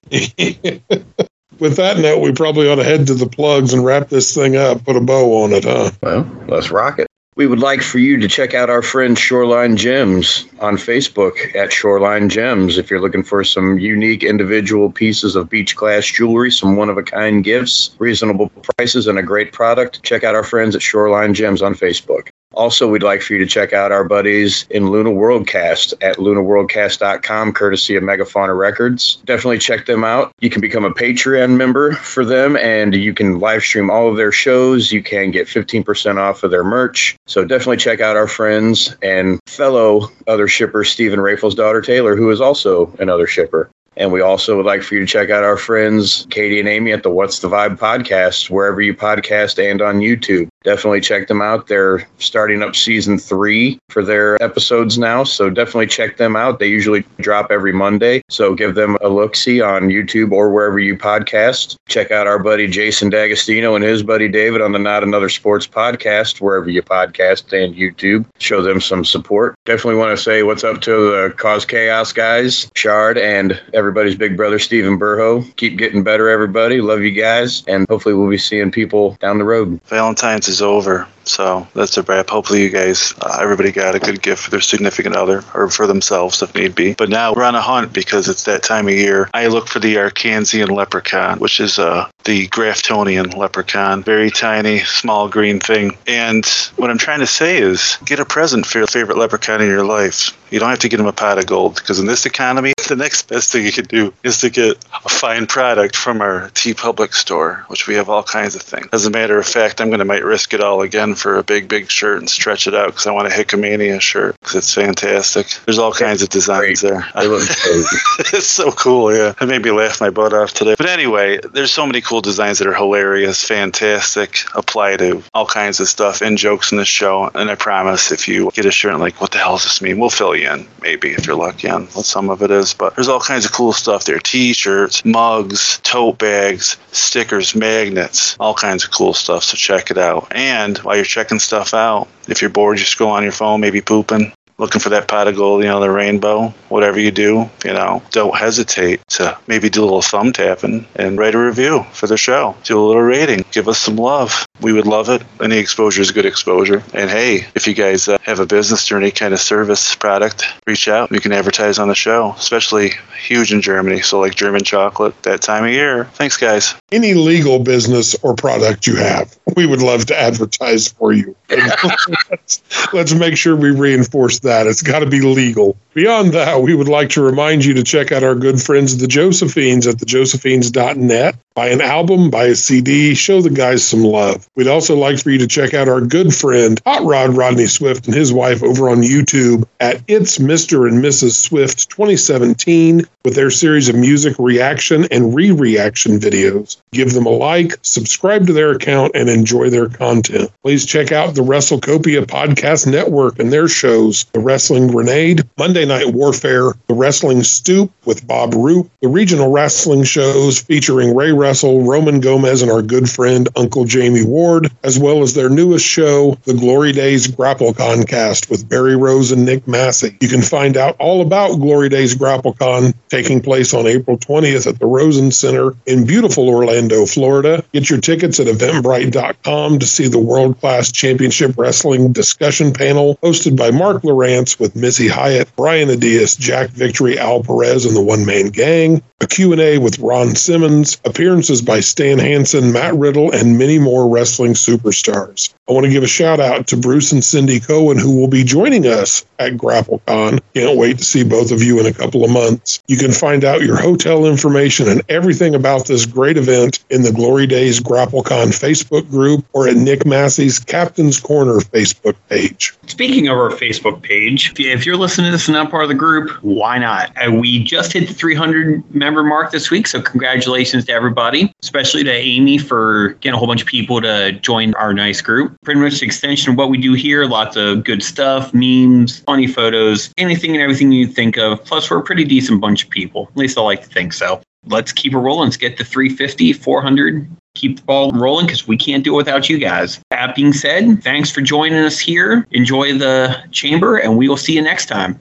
With that note, we probably ought to head to the plugs and wrap this thing up, put a bow on it, huh? Well, let's rock it. We would like for you to check out our friend Shoreline Gems on Facebook at Shoreline Gems. If you're looking for some unique individual pieces of beach class jewelry, some one-of-a-kind gifts, reasonable prices, and a great product, check out our friends at Shoreline Gems on Facebook. Also, we'd like for you to check out our buddies in Luna Worldcast at luna worldcast dot com, courtesy of Megafauna Records. Definitely check them out. You can become a Patreon member for them, and you can live stream all of their shows. You can get fifteen percent off of their merch. So definitely check out our friends and fellow other shipper, Stephen Rafel's daughter, Taylor, who is also another shipper. And we also would like for you to check out our friends, Katie and Amy, at the What's the Vibe podcast, wherever you podcast and on YouTube. Definitely check them out. They're starting up season three for their episodes now. So definitely check them out. They usually drop every Monday. So give them a look-see on YouTube or wherever you podcast. Check out our buddy Jason D'Agostino and his buddy David on the Not Another Sports podcast, wherever you podcast and YouTube. Show them some support. Definitely want to say what's up to the Cause Chaos guys, Shard, and everybody's big brother, Stephen Burho. Keep getting better, everybody. Love you guys. And hopefully we'll be seeing people down the road. Valentine's is over, so that's a wrap. Hopefully you guys, uh, everybody got a good gift for their significant other or for themselves if need be. But now we're on a hunt because it's that time of year. I look for the Arkansian leprechaun, which is uh, the Graftonian leprechaun. Very tiny, small green thing. And what I'm trying to say is get a present for your favorite leprechaun in your life. You don't have to get him a pot of gold, because in this economy, the next best thing you could do is to get a fine product from our T Public store, which we have all kinds of things. As a matter of fact, I'm going to might risk it all again for a big, big shirt and stretch it out, because I want a Hickamania shirt, because it's fantastic. There's all kinds of designs there. I love it. It's so cool, yeah. It made me laugh my butt off today. But anyway, there's so many cool designs that are hilarious, fantastic, apply to all kinds of stuff, and jokes in the show. And I promise, if you get a shirt and like, what the hell does this mean? We'll fill you in, maybe, if you're lucky on what some of it is. But there's all kinds of cool stuff there. T-shirts, mugs, tote bags, stickers, magnets, all kinds of cool stuff. So check it out. And while you're checking stuff out, if you're bored, you scroll on your phone, maybe pooping, looking for that pot of gold, you know, the rainbow, whatever you do, you know, don't hesitate to maybe do a little thumb tapping and write a review for the show. Do a little rating. Give us some love. We would love it. Any exposure is good exposure. And hey, if you guys uh, have a business or any kind of service product, reach out. We can advertise on the show, especially huge in Germany. So like German chocolate, that time of year. Thanks, guys. Any legal business or product you have, we would love to advertise for you. let's, let's make sure we reinforce that. It's got to be legal. Beyond that, we would like to remind you to check out our good friends, the Josephines, at the josephines dot net. Buy an album, buy a C D, show the guys some love. We'd also like for you to check out our good friend, Hot Rod Rodney Swift and his wife over on YouTube at It's Mister and Missus Swift twenty seventeen with their series of music reaction and re-reaction videos. Give them a like, subscribe to their account, and enjoy their content. Please check out the WrestleCopia Podcast Network and their shows, The Wrestling Grenade, Monday Night Warfare, The Wrestling Stoop with Bob Roop, the regional wrestling shows featuring Ray Russell, Roman Gomez, and our good friend Uncle Jamie Ward, as well as their newest show, The Glory Days GrappleConcast with Barry Rose and Nick Massey. You can find out all about Glory Days GrappleCon taking place on April twentieth at the Rosen Center in beautiful Orlando, Florida. Get your tickets at eventbrite dot com to see the world-class championship wrestling discussion panel hosted by Mark Lawrence with Missy Hyatt, Brian Adias, Jack Victory, Al Perez, and the One Man Gang. a Q and A with Ron Simmons, appearances by Stan Hansen, Matt Riddle, and many more wrestling superstars. I want to give a shout out to Bruce and Cindy Cohen, who will be joining us at GrappleCon. Can't wait to see both of you in a couple of months. You can find out your hotel information and everything about this great event in the Glory Days GrappleCon Facebook group or at Nick Massey's Captain's Corner Facebook page. Speaking of our Facebook page, if you're listening to this and not part of the group, why not? We just hit the three hundred member mark this week, so congratulations to everybody, especially to Amy for getting a whole bunch of people to join our nice group. Pretty much the extension of what we do here, lots of good stuff, memes, funny photos, anything and everything you think of. Plus, we're a pretty decent bunch of people. At least I like to think so. Let's keep it rolling. Let's get to three fifty, four hundred. Keep the ball rolling because we can't do it without you guys. That being said, thanks for joining us here. Enjoy the chamber, and we will see you next time.